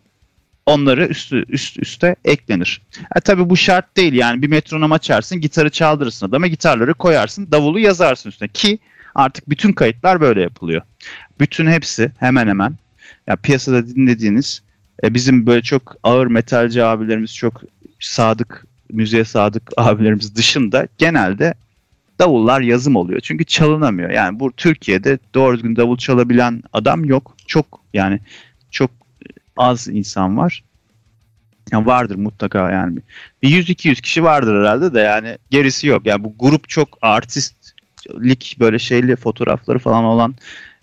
Onları üstü, üst üste eklenir. E tabii bu şart değil yani, bir metronom açarsın, gitarı çaldırırsın adama, gitarları koyarsın, davulu yazarsın üstüne ki artık bütün kayıtlar böyle yapılıyor. Bütün hepsi hemen hemen ya piyasada dinlediğiniz... Bizim böyle çok ağır metalci abilerimiz, çok sadık, müziğe sadık abilerimiz dışında genelde davullar yazım oluyor. Çünkü çalınamıyor. Yani bu Türkiye'de doğru düzgün davul çalabilen adam yok. Çok yani çok az insan var. Yani vardır mutlaka yani. Bir yüz iki yüz kişi vardır herhalde de yani gerisi yok. Yani bu grup çok artistlik böyle şeyli fotoğrafları falan olan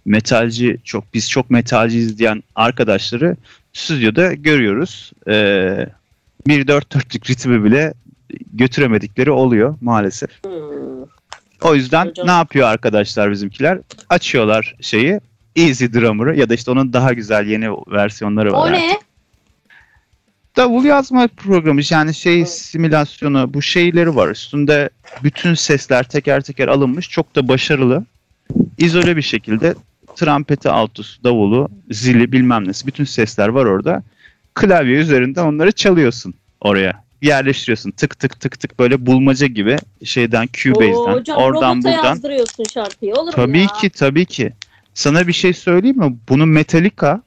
metalci, çok biz çok metalciyiz diyen arkadaşları stüdyoda görüyoruz. Ee, bir dört dörtlük ritmi bile götüremedikleri oluyor maalesef. Hmm. O yüzden hocam, ne yapıyor arkadaşlar bizimkiler? Açıyorlar şeyi, Easy Drummer'ı ya da işte onun daha güzel yeni versiyonları var. O artık. Ne? Davul yazma programı yani şey simülasyonu, bu şeyleri var. Üstünde bütün sesler teker teker alınmış. Çok da başarılı. İzole bir şekilde trampeti, altusu, davulu, zili bilmem nesi, bütün sesler var orada. Klavye üzerinden onları çalıyorsun oraya. Yerleştiriyorsun tık tık tık tık böyle bulmaca gibi şeyden, Cubase'den, oradan buradan. Yazdırıyorsun şarkıyı, olur mu tabii ya? ki tabii ki. Sana bir şey söyleyeyim mi? Bunu Metallica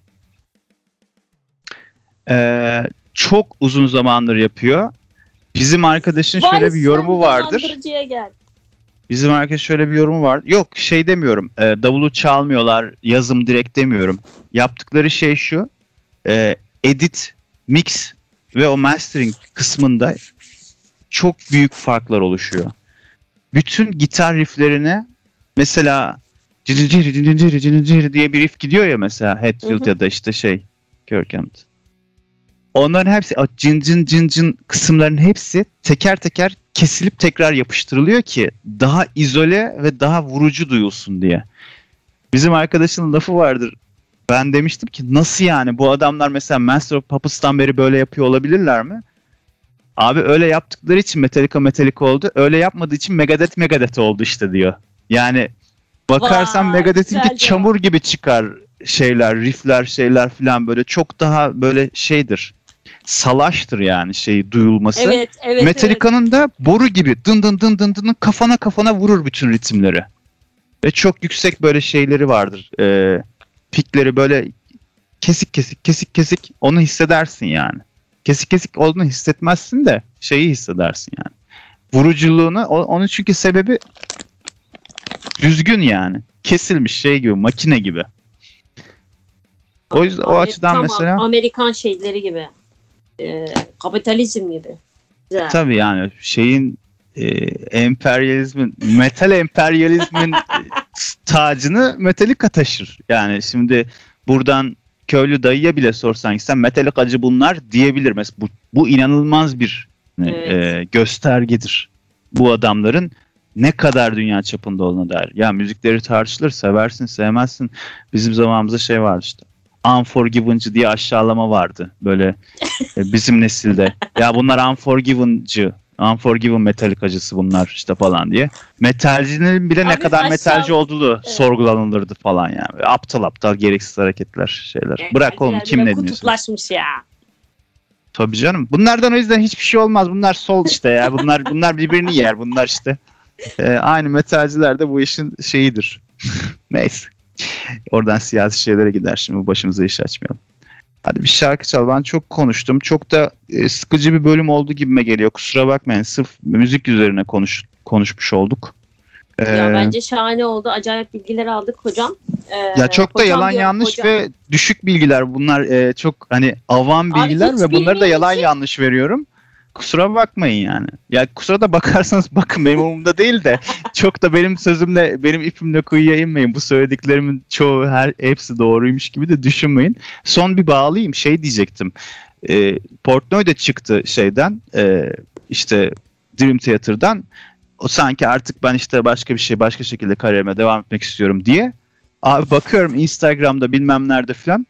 e, çok uzun zamandır yapıyor. Bizim arkadaşın şöyle bir yorumu vardır. Bizim herkes şöyle bir yorumu var. Yok şey demiyorum, e, davulu çalmıyorlar, yazım direkt demiyorum. Yaptıkları şey şu, e, edit, mix ve o mastering kısmında çok büyük farklar oluşuyor. Bütün gitar rifflerine mesela diye bir riff gidiyor ya mesela Hatfield ya da işte şey Kirkland. Onların hepsi cin cin cin cin kısımların hepsi teker teker kesilip tekrar yapıştırılıyor ki daha izole ve daha vurucu duyulsun diye. Bizim arkadaşın lafı vardır. Ben demiştim ki nasıl yani bu adamlar mesela Master of Puppets'tan beri böyle yapıyor olabilirler mi? Abi öyle yaptıkları için Metallica Metallica oldu. Öyle yapmadığı için Megadeth Megadeth oldu işte diyor. Yani bakarsan Megadeth'inki çamur gibi çıkar. Şeyler, riffler, şeyler filan böyle çok daha böyle şeydir. Salaştır yani şey duyulması. Evet, evet, Metallica'nın evet. da boru gibi dın dın dın dın dın kafana kafana vurur bütün ritimleri. Ve çok yüksek böyle şeyleri vardır. Ee, pikleri böyle kesik kesik kesik kesik onu hissedersin yani. Kesik kesik olduğunu hissetmezsin de şeyi hissedersin yani. Vuruculuğunu, onun çünkü sebebi düzgün yani. Kesilmiş şey gibi, makine gibi. O yüzden o açıdan tamam, mesela Amerikan şeyleri gibi, e, kapitalizm gibi. Güzel. Tabii yani şeyin e, emperyalizmin, metal emperyalizmin tacını Metallica taşır. Yani şimdi buradan köylü dayıya bile sorsan ki sen Metallicacı bunlar diyebilir. Mesela bu, bu inanılmaz bir evet. e, göstergedir bu adamların. Ne kadar dünya çapında olduğuna dair. Ya müzikleri tartışılır, seversin, sevmezsin. Bizim zamanımızda şey vardı işte. Unforgiven'cı diye aşağılama vardı böyle bizim nesilde. Ya bunlar Unforgiven'cı, Unforgiven Metallicacısı bunlar işte falan diye. Metalcinin bile abi ne kadar aşağı... metalci olduğu evet. sorgulanılırdı falan yani. Aptal aptal gereksiz hareketler, şeyler. Yani bırak oğlum kim ne diyorsun? Kutuplaşmış ya. Tabii canım. Bunlardan o yüzden hiçbir şey olmaz. Bunlar sol işte ya. Bunlar bunlar birbirini yer. Bunlar işte. Ee, aynı metalciler de bu işin şeyidir. Neyse. Oradan siyasi şeylere gider şimdi. Başımıza iş açmayalım. Hadi bir şarkı çal. Ben çok konuştum. Çok da e, sıkıcı bir bölüm oldu gibime geliyor. Kusura bakmayın. Sırf müzik üzerine konuş, konuşmuş olduk. Ee, ya bence şahane oldu. Acayip bilgiler aldık hocam. Ee, ya çok da yalan diyorum, yanlış hocam. Ve düşük bilgiler. Bunlar e, çok hani avam bilgiler. Abi, ve bunları da yalan için... yanlış veriyorum. Kusura bakmayın yani. Ya kusura da bakarsanız bakın, benim umurumda değil de çok da benim sözümle, benim ipimle kuyuya inmeyin. Bu söylediklerimin çoğu, her hepsi doğruymuş gibi de düşünmeyin. Son bir bağlayayım. Şey diyecektim. E, Portnoy da çıktı şeyden. E, işte Dream Theater'dan. O sanki artık ben işte başka bir şey, başka şekilde kariyerime devam etmek istiyorum diye. Abi bakıyorum Instagram'da bilmem nerede filan.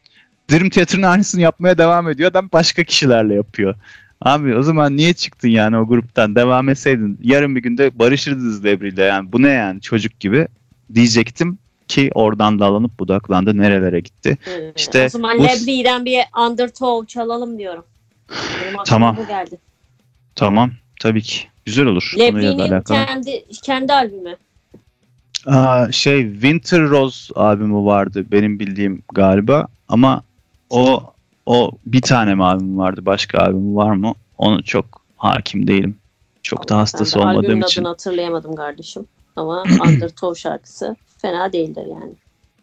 Dream Theater'ın aynısını yapmaya devam ediyor. Adam başka kişilerle yapıyor. Abi o zaman niye çıktın yani o gruptan? Devam etseydin. Yarın bir günde barışırdınız LaBrie'yle. Yani bu ne yani, çocuk gibi diyecektim ki oradan dalanıp budaklandı. Nerelere gitti? Evet. İşte o zaman bu... LaBrie'den bir Undertow çalalım diyorum. Tamam. Geldi. Tamam. Tabii ki. Güzel olur. LaBrie'nin kendi kendi albümü. Aa, şey Winter Rose albümü vardı benim bildiğim galiba, ama o o bir tane mi albüm vardı, başka albüm var mı? Onu çok hakim değilim. Çok Allah, da hastası ben de olmadığım için. Albümün adını hatırlayamadım kardeşim. Ama Undertow şarkısı fena değildir yani.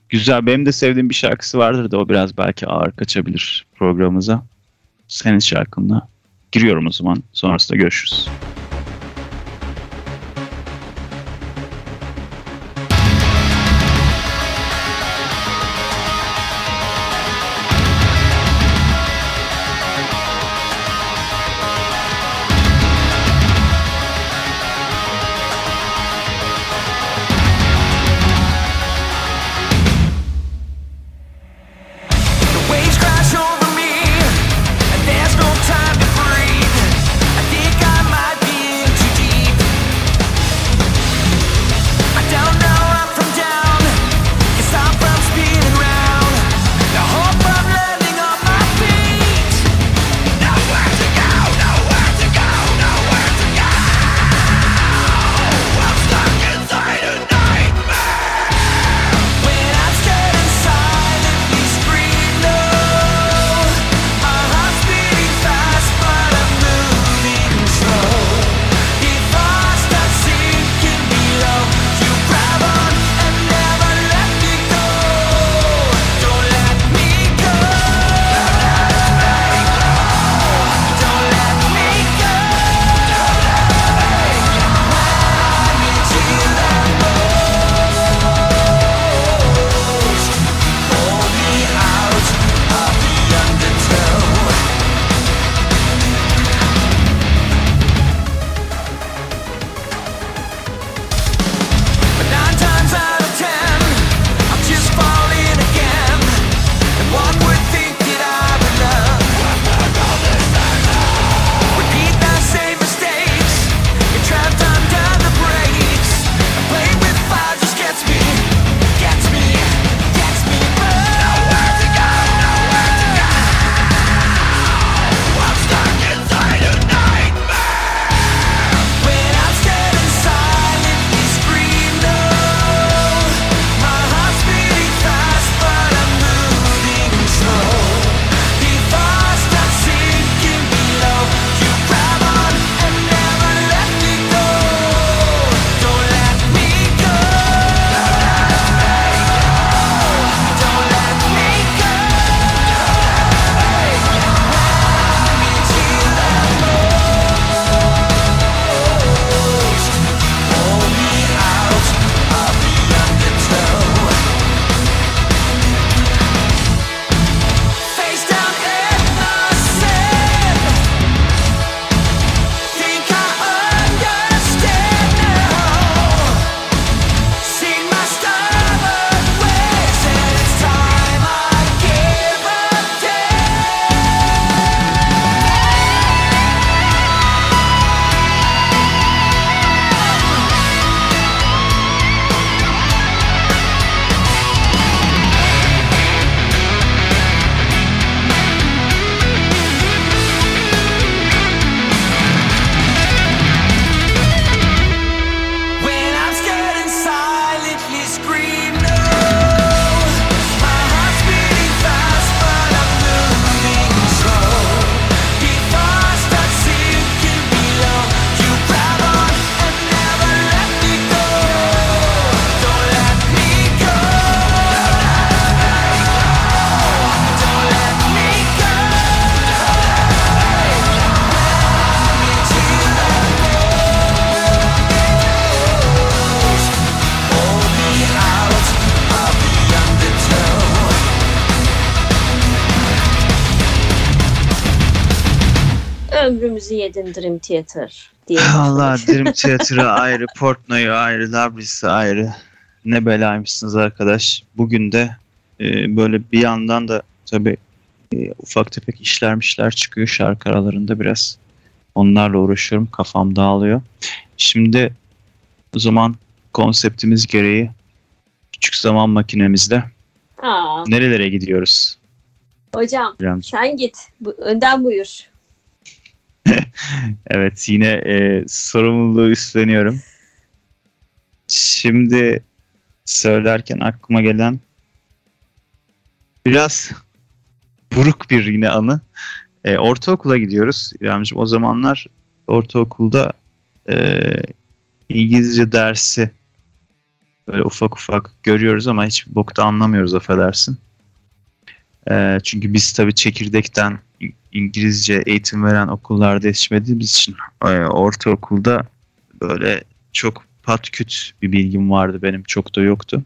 Güzel. Benim de sevdiğim bir şarkısı vardır da o biraz belki ağır kaçabilir programımıza. Senin şarkınla giriyorum o zaman. Sonrasında görüşürüz. Time to breathe. I think I might ömrümüzü yedin Dream Theater diye. Allah Dream Theater'ı ayrı, Portnoy'u ayrı, LaBrie'si ayrı. Ne belaymışsınız arkadaş. Bugün de e, böyle bir yandan da tabii e, ufak tefek işlermişler çıkıyor şarkı aralarında biraz. Onlarla uğraşıyorum. Kafam dağılıyor. Şimdi o zaman konseptimiz gereği küçük zaman makinemizde Aa. nerelere gidiyoruz? Hocam Ramcım, sen git. Bu, önden buyur. Evet, yine e, sorumluluğu üstleniyorum. Şimdi söylerken aklıma gelen biraz buruk bir yine anı. E, ortaokula gidiyoruz İremciğim. O zamanlar ortaokulda e, İngilizce dersi böyle ufak ufak görüyoruz ama hiç bokta anlamıyoruz, affedersin. E, çünkü biz tabii çekirdekten İngilizce eğitim veren okullarda yetişmediğimiz için e, ortaokulda böyle çok patküt bir bilgim vardı benim, çok da yoktu.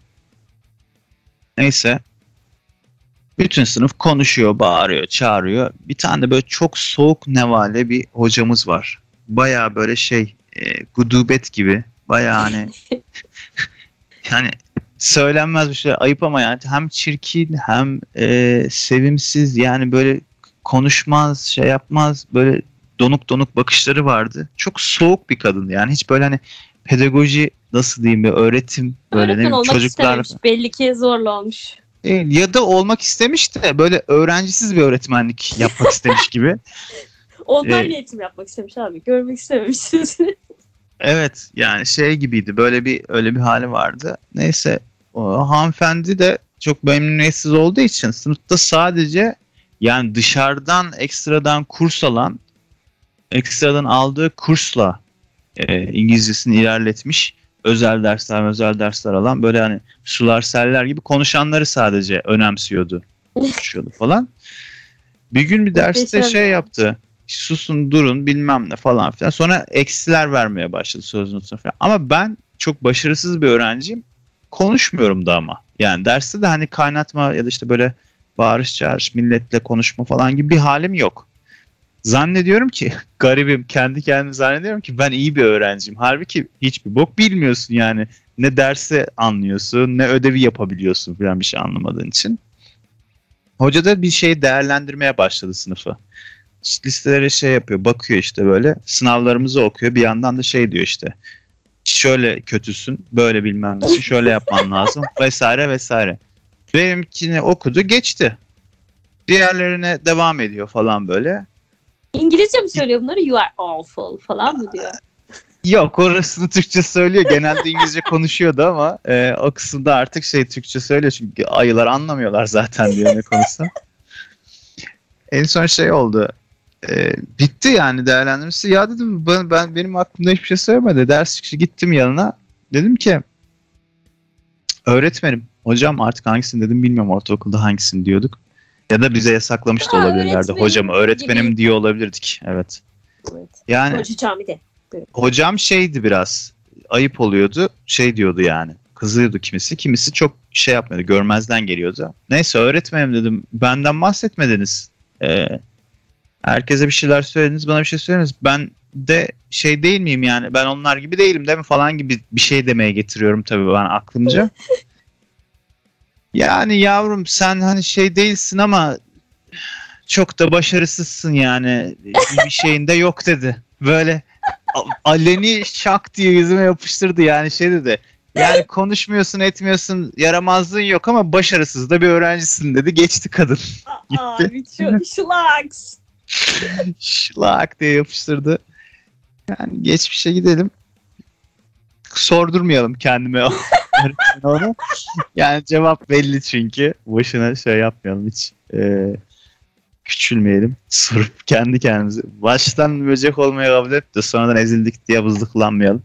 Neyse. Bütün sınıf konuşuyor, bağırıyor, çağırıyor. Bir tane de böyle çok soğuk nevale bir hocamız var. Bayağı böyle şey, e, gudubet gibi. Bayağı hani yani söylenmez bir şey, ayıp ama yani hem çirkin hem e, sevimsiz, yani böyle konuşmaz, şey yapmaz, böyle donuk donuk bakışları vardı. Çok soğuk bir kadındı yani, hiç böyle hani pedagoji nasıl diyeyim, öğretim böyle ne bileyim, çocuklar belli ki zorlu olmuş. Ya da olmak istemiş de böyle öğrencisiz bir öğretmenlik yapmak istemiş gibi. Onlar ee, eğitim yapmak istemiş abi. Görmek istememiş. Evet yani şey gibiydi. Böyle bir öyle bir hali vardı. Neyse o hanımefendi de çok memnuniyetsiz olduğu için sınıfta sadece yani dışarıdan ekstradan kurs alan, ekstradan aldığı kursla e, İngilizcesini ilerletmiş, özel dersler özel dersler alan, böyle hani sular seller gibi konuşanları sadece önemsiyordu. Konuşuyordu falan. Bir gün bir derste şey yaptı. Susun, durun, bilmem ne falan filan. Sonra eksiler vermeye başladı sözünü tutun falan. Ama ben çok başarısız bir öğrenciyim. Konuşmuyorum da ama. Yani derste de hani kaynatma ya da işte böyle bağırış çağırış, milletle konuşma falan gibi bir halim yok. Zannediyorum ki garibim, kendi kendime zannediyorum ki ben iyi bir öğrenciyim. Halbuki hiçbir bok bilmiyorsun yani. Ne dersi anlıyorsun, ne ödevi yapabiliyorsun falan, bir şey anlamadığın için. Hoca da bir şey değerlendirmeye başladı sınıfı. Listelere şey yapıyor, bakıyor işte böyle. Sınavlarımızı okuyor, bir yandan da şey diyor işte. Şöyle kötüsün, böyle bilmem nesin, şöyle yapman lazım vesaire vesaire. Benimkini okudu, geçti. Diğerlerine devam ediyor falan böyle. İngilizce mi söylüyor bunları? You are awful falan mı diyor? Yok, orasını Türkçe söylüyor. Genelde İngilizce konuşuyordu ama e, o kısımda artık şey Türkçe söylüyor. Çünkü ayılar anlamıyorlar zaten diyor ne konuşsa. En son şey oldu. E, bitti yani değerlendirmesi. Ya dedim ben, ben benim aklımda hiçbir şey söylemedi. Ders çıkışı gittim yanına. Dedim ki öğretmenim, hocam artık hangisini dedim bilmiyorum, ortaokulda hangisini diyorduk. Ya da bize yasaklamış da olabilirlerdi. Hocam öğretmenim gibi diye olabilirdik. Evet. Evet. Yani hocam, bir de. Evet. Hocam şeydi, biraz ayıp oluyordu. Şey diyordu yani. Kızıyordu kimisi. Kimisi çok şey yapmıyordu. Görmezden geliyordu. Neyse öğretmenim dedim. Benden bahsetmediniz. Ee, herkese bir şeyler söylediniz. Bana bir şey söylediniz. Ben de şey değil miyim yani? Ben onlar gibi değilim değil mi falan gibi bir şey demeye getiriyorum tabii ben aklımca. Yani yavrum sen hani şey değilsin ama çok da başarısızsın yani, bir şeyin de yok dedi. Böyle aleni şak diye yüzüme yapıştırdı yani, şey dedi. Yani konuşmuyorsun, etmiyorsun, yaramazlığın yok ama başarısız da bir öğrencisin dedi. Geçti kadın. Aa, gitti. Şılaks. Şılak diye yapıştırdı. Yani geçmişe gidelim. Sordurmayalım kendime o. Yani cevap belli çünkü. Boşuna şey yapmayalım hiç. Ee, küçülmeyelim. Sorup kendi kendimize. Baştan böcek olmaya kabul et de sonradan ezildik diye bızdıklanmayalım.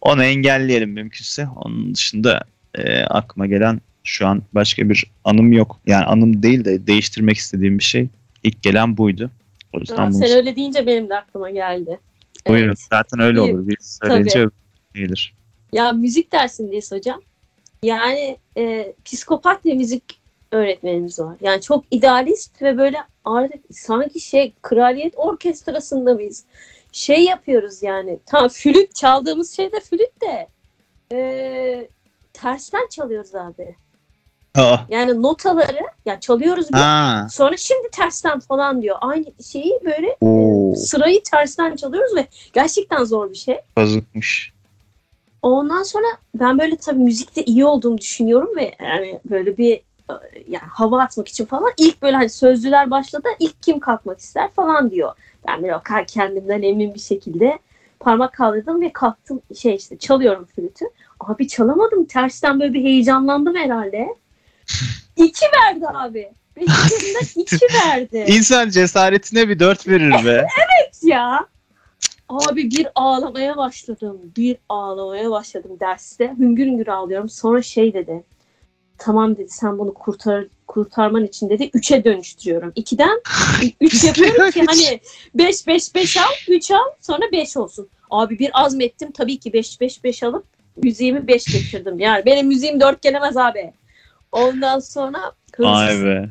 Onu engelleyelim mümkünse. Onun dışında e, aklıma gelen şu an başka bir anım yok. Yani anım değil de değiştirmek istediğim bir şey. İlk gelen buydu. O yüzden Aa, sen bunu... öyle deyince benim de aklıma geldi. Buyurun. Evet. Zaten öyle olur. Birisi söyleyince öbür gelir. Ya müzik dersindeyiz hocam. Yani e, psikopat bir müzik öğretmenimiz var. Yani çok idealist ve böyle artık sanki şey kraliyet orkestrasında mıyız? Şey yapıyoruz yani. Tam flüt çaldığımız şey de flüt de e, tersten çalıyoruz abi. Oh. Yani notaları ya çalıyoruz bir, sonra şimdi tersten falan diyor. Aynı şeyi böyle Oo. sırayı tersten çalıyoruz ve gerçekten zor bir şey. Kazıkmış. Ondan sonra ben böyle tabii müzikte iyi olduğumu düşünüyorum ve yani böyle bir yani hava atmak için falan ilk böyle hani sözlüler başladı, ilk kim kalkmak ister falan diyor. Ben böyle kendimden emin bir şekilde parmak kaldırdım ve kalktım şey işte çalıyorum flütü. Abi çalamadım, tersten böyle bir heyecanlandım herhalde. İki verdi abi. Beşikimden iki verdi. İnsan cesaretine bir dört verir be. Evet ya. Abi bir ağlamaya başladım. Bir ağlamaya başladım derste. Hüngür hüngür ağlıyorum. Sonra şey dedi. Tamam dedi, sen bunu kurtar kurtarman için dedi üçe dönüştürüyorum. ikiden üç yapıyorum ki hani beş beş beş al, üç al, sonra beş olsun. Abi bir azmettim tabii ki beş beş beş alıp müziğimi beş getirdim. Yani benim müziğim dört gelemez abi. Ondan sonra hırsız.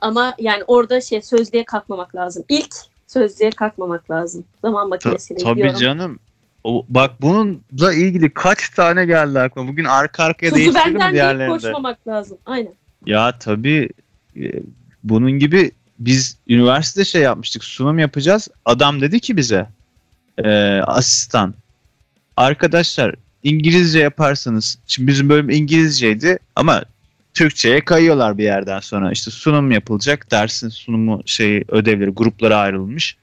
Ama yani orada şey sözlüğe kalkmamak lazım. İlk sözlüğe kalkmamak lazım. Zaman makinesiyle Ta- gidiyorum. Tabii canım. O, bak bununla ilgili kaç tane geldi aklıma. Bugün arka arkaya değiştirdim diğerlerinde. Tuzu benden deyip koşmamak lazım. Aynen. Ya tabii e, bunun gibi biz üniversitede şey yapmıştık. Sunum yapacağız. Adam dedi ki bize e, asistan. Arkadaşlar İngilizce yaparsanız, şimdi bizim bölüm İngilizceydi ama Türkçe'ye kayıyorlar bir yerden sonra. İşte sunum yapılacak, dersin sunumu şeyi ödevleri gruplara ayrılmış.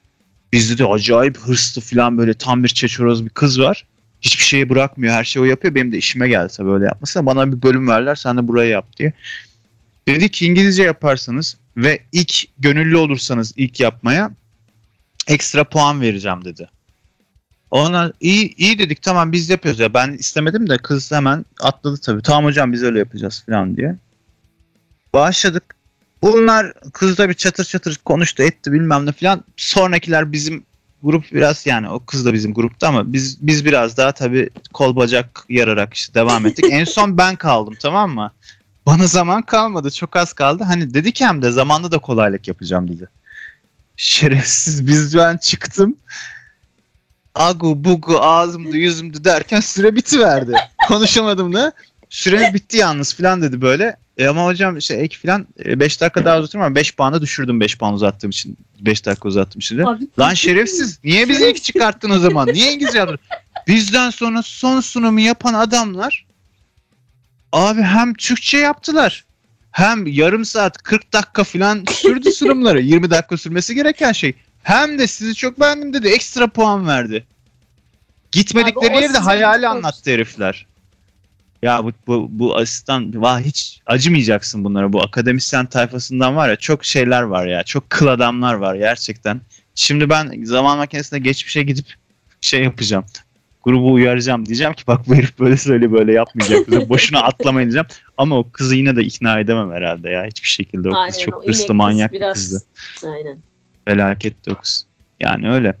Bizde de acayip hırslı falan böyle tam bir çeçoroz bir kız var. Hiçbir şeyi bırakmıyor, her şeyi o yapıyor. Benim de işime gelse böyle yapmasın. Bana bir bölüm verler, sen de burayı yap diye. Dedi ki İngilizce yaparsanız ve ilk gönüllü olursanız ilk yapmaya ekstra puan vereceğim dedi. Ona iyi iyi dedik, tamam biz yapıyoruz ya, ben istemedim de kız hemen atladı tabii. Tamam hocam biz öyle yapacağız falan diye. Başladık. Bunlar kızla bir çatır çatır konuştu etti bilmem ne falan. Sonrakiler bizim grup biraz yani o kız da bizim grupta ama biz biz biraz daha tabii kol bacak yararak işte devam ettik. En son ben kaldım, tamam mı? Bana zaman kalmadı, çok az kaldı. Hani dedi ki hem de zamanda da kolaylık yapacağım dedi. Şerefsiz biz ben çıktım. Agu bugu ağzımdı yüzümdü derken süre bitiverdi. Konuşamadım da süre bitti yalnız filan dedi böyle. E ama hocam işte ek filan beş dakika daha uzatırım ama beş puanı düşürdüm, beş puan uzattığım için. beş dakika uzattım şimdi. Abi, lan şerefsiz niye bizi ilk çıkarttın o zaman? Niye İngilizce yaptın? Bizden sonra son sunumu yapan adamlar abi hem Türkçe yaptılar. Hem yarım saat kırk dakika filan sürdü sunumları. yirmi dakika sürmesi gereken şey. Hem de sizi çok beğendim dedi. Ekstra puan verdi. Gitmedikleri yeri de hayali anlattı herifler. Ya bu, bu, bu asistan vah hiç acımayacaksın bunlara. Bu akademisyen tayfasından var ya çok şeyler var ya. Çok kıl adamlar var gerçekten. Şimdi ben zaman makinesine geçmişe gidip şey yapacağım. Grubu uyaracağım. Diyeceğim ki bak bu herif böyle söyle böyle yapmayacak bize. Boşuna atlamayın diyeceğim. Ama o kızı yine de ikna edemem herhalde ya. Hiçbir şekilde o kız aynen, çok hırslı manyak bir kızdı. Aynen. Felaket dokuz. Yani öyle.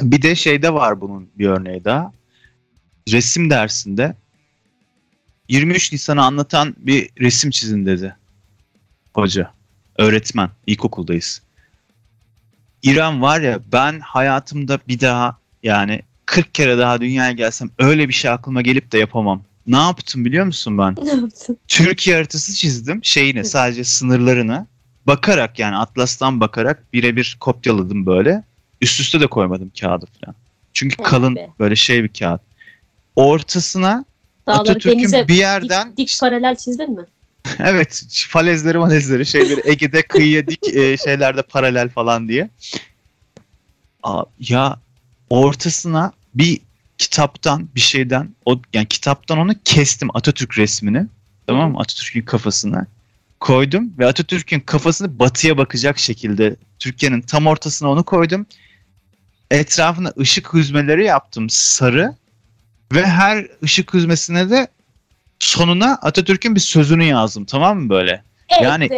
Bir de şeyde var bunun bir örneği daha. Resim dersinde yirmi üç Nisan'ı anlatan bir resim çizin dedi. Hoca. Öğretmen. İlkokuldayız. İrem var ya ben hayatımda bir daha yani kırk kere daha dünyaya gelsem öyle bir şey aklıma gelip de yapamam. Ne yaptım biliyor musun ben? Ne yaptın? Türkiye haritası çizdim. Şeyini sadece sınırlarını. Bakarak yani Atlas'tan bakarak birebir kopyaladım böyle. Üst üste de koymadım kağıdı falan. Çünkü evet kalın be. Böyle şey bir kağıt. Ortasına dağları, Atatürk'ün bir yerden... Dik, dik paralel çizdin mi? Evet. Falezleri malezleri şeyleri Ege'de kıyıya dik e, şeylerde paralel falan diye. Aa, ya ortasına bir kitaptan bir şeyden o yani kitaptan onu kestim Atatürk resmini. Tamam mı? Atatürk'ün kafasına. Koydum ve Atatürk'ün kafasını batıya bakacak şekilde Türkiye'nin tam ortasına onu koydum. Etrafına ışık hüzmeleri yaptım sarı ve her ışık hüzmesine de sonuna Atatürk'ün bir sözünü yazdım, tamam mı böyle? Evet. Yani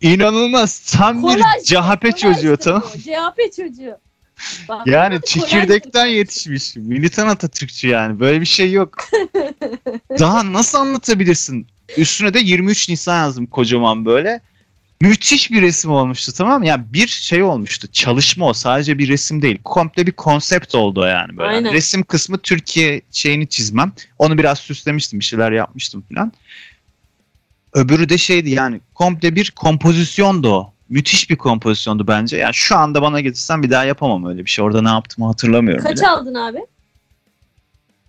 inanılmaz tam kolaj, bir C H P çocuğu, tamam mı? C H P çocuğu. Bak, yani çekirdekten yetişmiş militan Atatürkçü yani böyle bir şey yok. Daha nasıl anlatabilirsin? Üstüne de yirmi üç Nisan yazdım kocaman böyle. Müthiş bir resim olmuştu, tamam mı? Yani bir şey olmuştu. Çalışma o. Sadece bir resim değil. Komple bir konsept oldu yani böyle. Aynen. Resim kısmı Türkiye şeyini çizmem. Onu biraz süslemiştim. Bir şeyler yapmıştım falan. Öbürü de şeydi yani, komple bir kompozisyondu o. Müthiş bir kompozisyondu bence. Yani şu anda bana getirsen bir daha yapamam öyle bir şey. Orada ne yaptığımı hatırlamıyorum. Kaç bile aldın abi?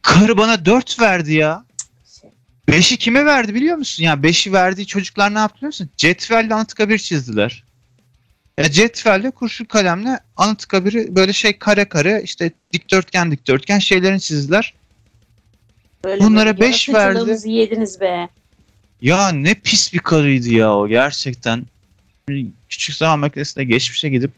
Karı bana dört verdi ya. Beşi kime verdi biliyor musun? Ya beşi verdiği çocuklar ne yaptı biliyor musun? Cetvelle Anıtkabir çizdiler. Ya cetvelle kurşun kalemle Anıtkabir'i böyle şey kare kare işte dikdörtgen dikdörtgen şeylerini çizdiler. Böyle bunlara beş verdi. Çılığımızı yediniz be. Ya ne pis bir karıydı ya o gerçekten. Küçük zaman makinesine geçmişe gidip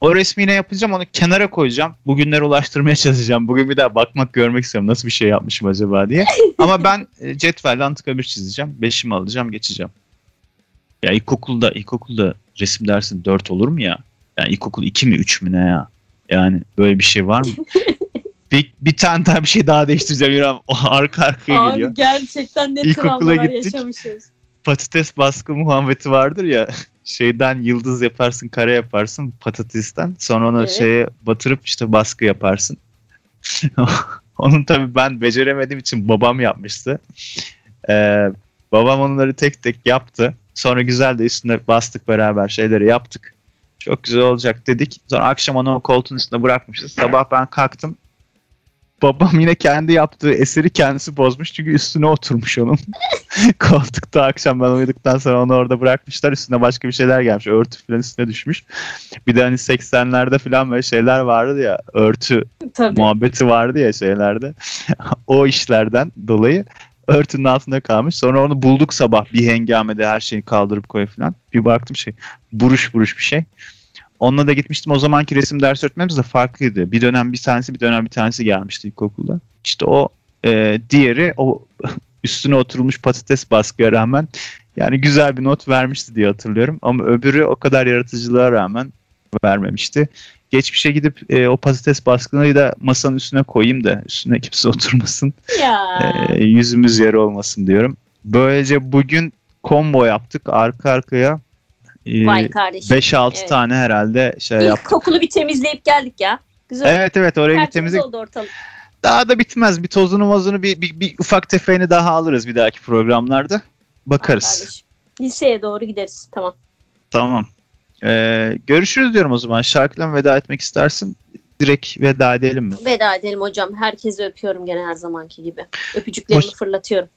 o resmini yapacağım, onu kenara koyacağım. Bugünlere ulaştırmaya çalışacağım. Bugün bir daha bakmak, görmek istiyorum. Nasıl bir şey yapmışım acaba diye. Ama ben cetvelle Anıtkabir çizeceğim. Beşimi alacağım, geçeceğim. Ya ilkokulda, ilkokulda resim dersin dört olur mu ya? Yani ilkokul iki mi üç mü ne ya? Yani böyle bir şey var mı? bir, bir tane daha bir şey daha değiştireceğim. Yürüyorum. Arka arkaya abi geliyor. Abi gerçekten ne travmalar yaşamışız. Patates baskı muhabbeti vardır ya. Şeyden yıldız yaparsın, kare yaparsın patatesten. Sonra ona evet. şeye batırıp işte baskı yaparsın. Onun tabii ben beceremediğim için babam yapmıştı. Ee, babam onları tek tek yaptı. Sonra güzel de üstüne bastık beraber, şeyleri yaptık. Çok güzel olacak dedik. Sonra akşam onu koltuğun üstüne bırakmışız. Sabah ben kalktım. Babam yine kendi yaptığı eseri kendisi bozmuş çünkü üstüne oturmuş onun. Koltukta akşam ben uyuduktan sonra onu orada bırakmışlar, üstüne başka bir şeyler gelmiş, örtü falan üstüne düşmüş. Bir de hani seksenlerde falan böyle şeyler vardı ya, örtü tabii muhabbeti vardı ya şeylerde. O işlerden dolayı örtünün altında kalmış. Sonra onu bulduk sabah bir hengamede, her şeyi kaldırıp koyup falan. Bir baktım şey buruş buruş bir şey. Onunla da gitmiştim. O zamanki resim dersi öğretmenimiz de farklıydı. Bir dönem bir tanesi, bir dönem bir tanesi gelmişti ilkokulda. İşte o e, diğeri o üstüne oturulmuş patates baskıya rağmen yani güzel bir not vermişti diye hatırlıyorum. Ama öbürü o kadar yaratıcılığa rağmen vermemişti. Geçmişe gidip e, o patates baskını da masanın üstüne koyayım da üstüne kimse oturmasın. E, yüzümüz yere olmasın diyorum. Böylece bugün combo yaptık arka arkaya. Vay kardeşim. beş altı evet. tane herhalde şey İlk yaptık. Kokulu bir temizleyip geldik ya. Güzel. Evet evet, orayı bir temizleyip. Daha da bitmez. Bir tozunu mozunu bir, bir, bir ufak tefeğini daha alırız bir dahaki programlarda. Bakarız. Liseye doğru gideriz. Tamam. Tamam. Ee, görüşürüz diyorum o zaman. Şarkıla mı veda etmek istersin? Direkt veda edelim mi? Veda edelim hocam. Herkese öpüyorum gene her zamanki gibi. Öpücüklerimi Hoş... fırlatıyorum.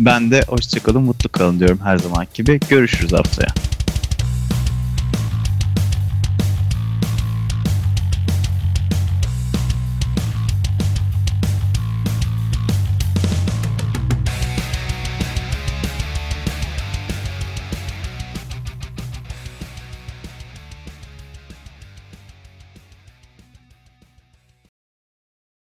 Ben de hoşça kalın, mutlu kalın diyorum her zamanki gibi. Görüşürüz haftaya.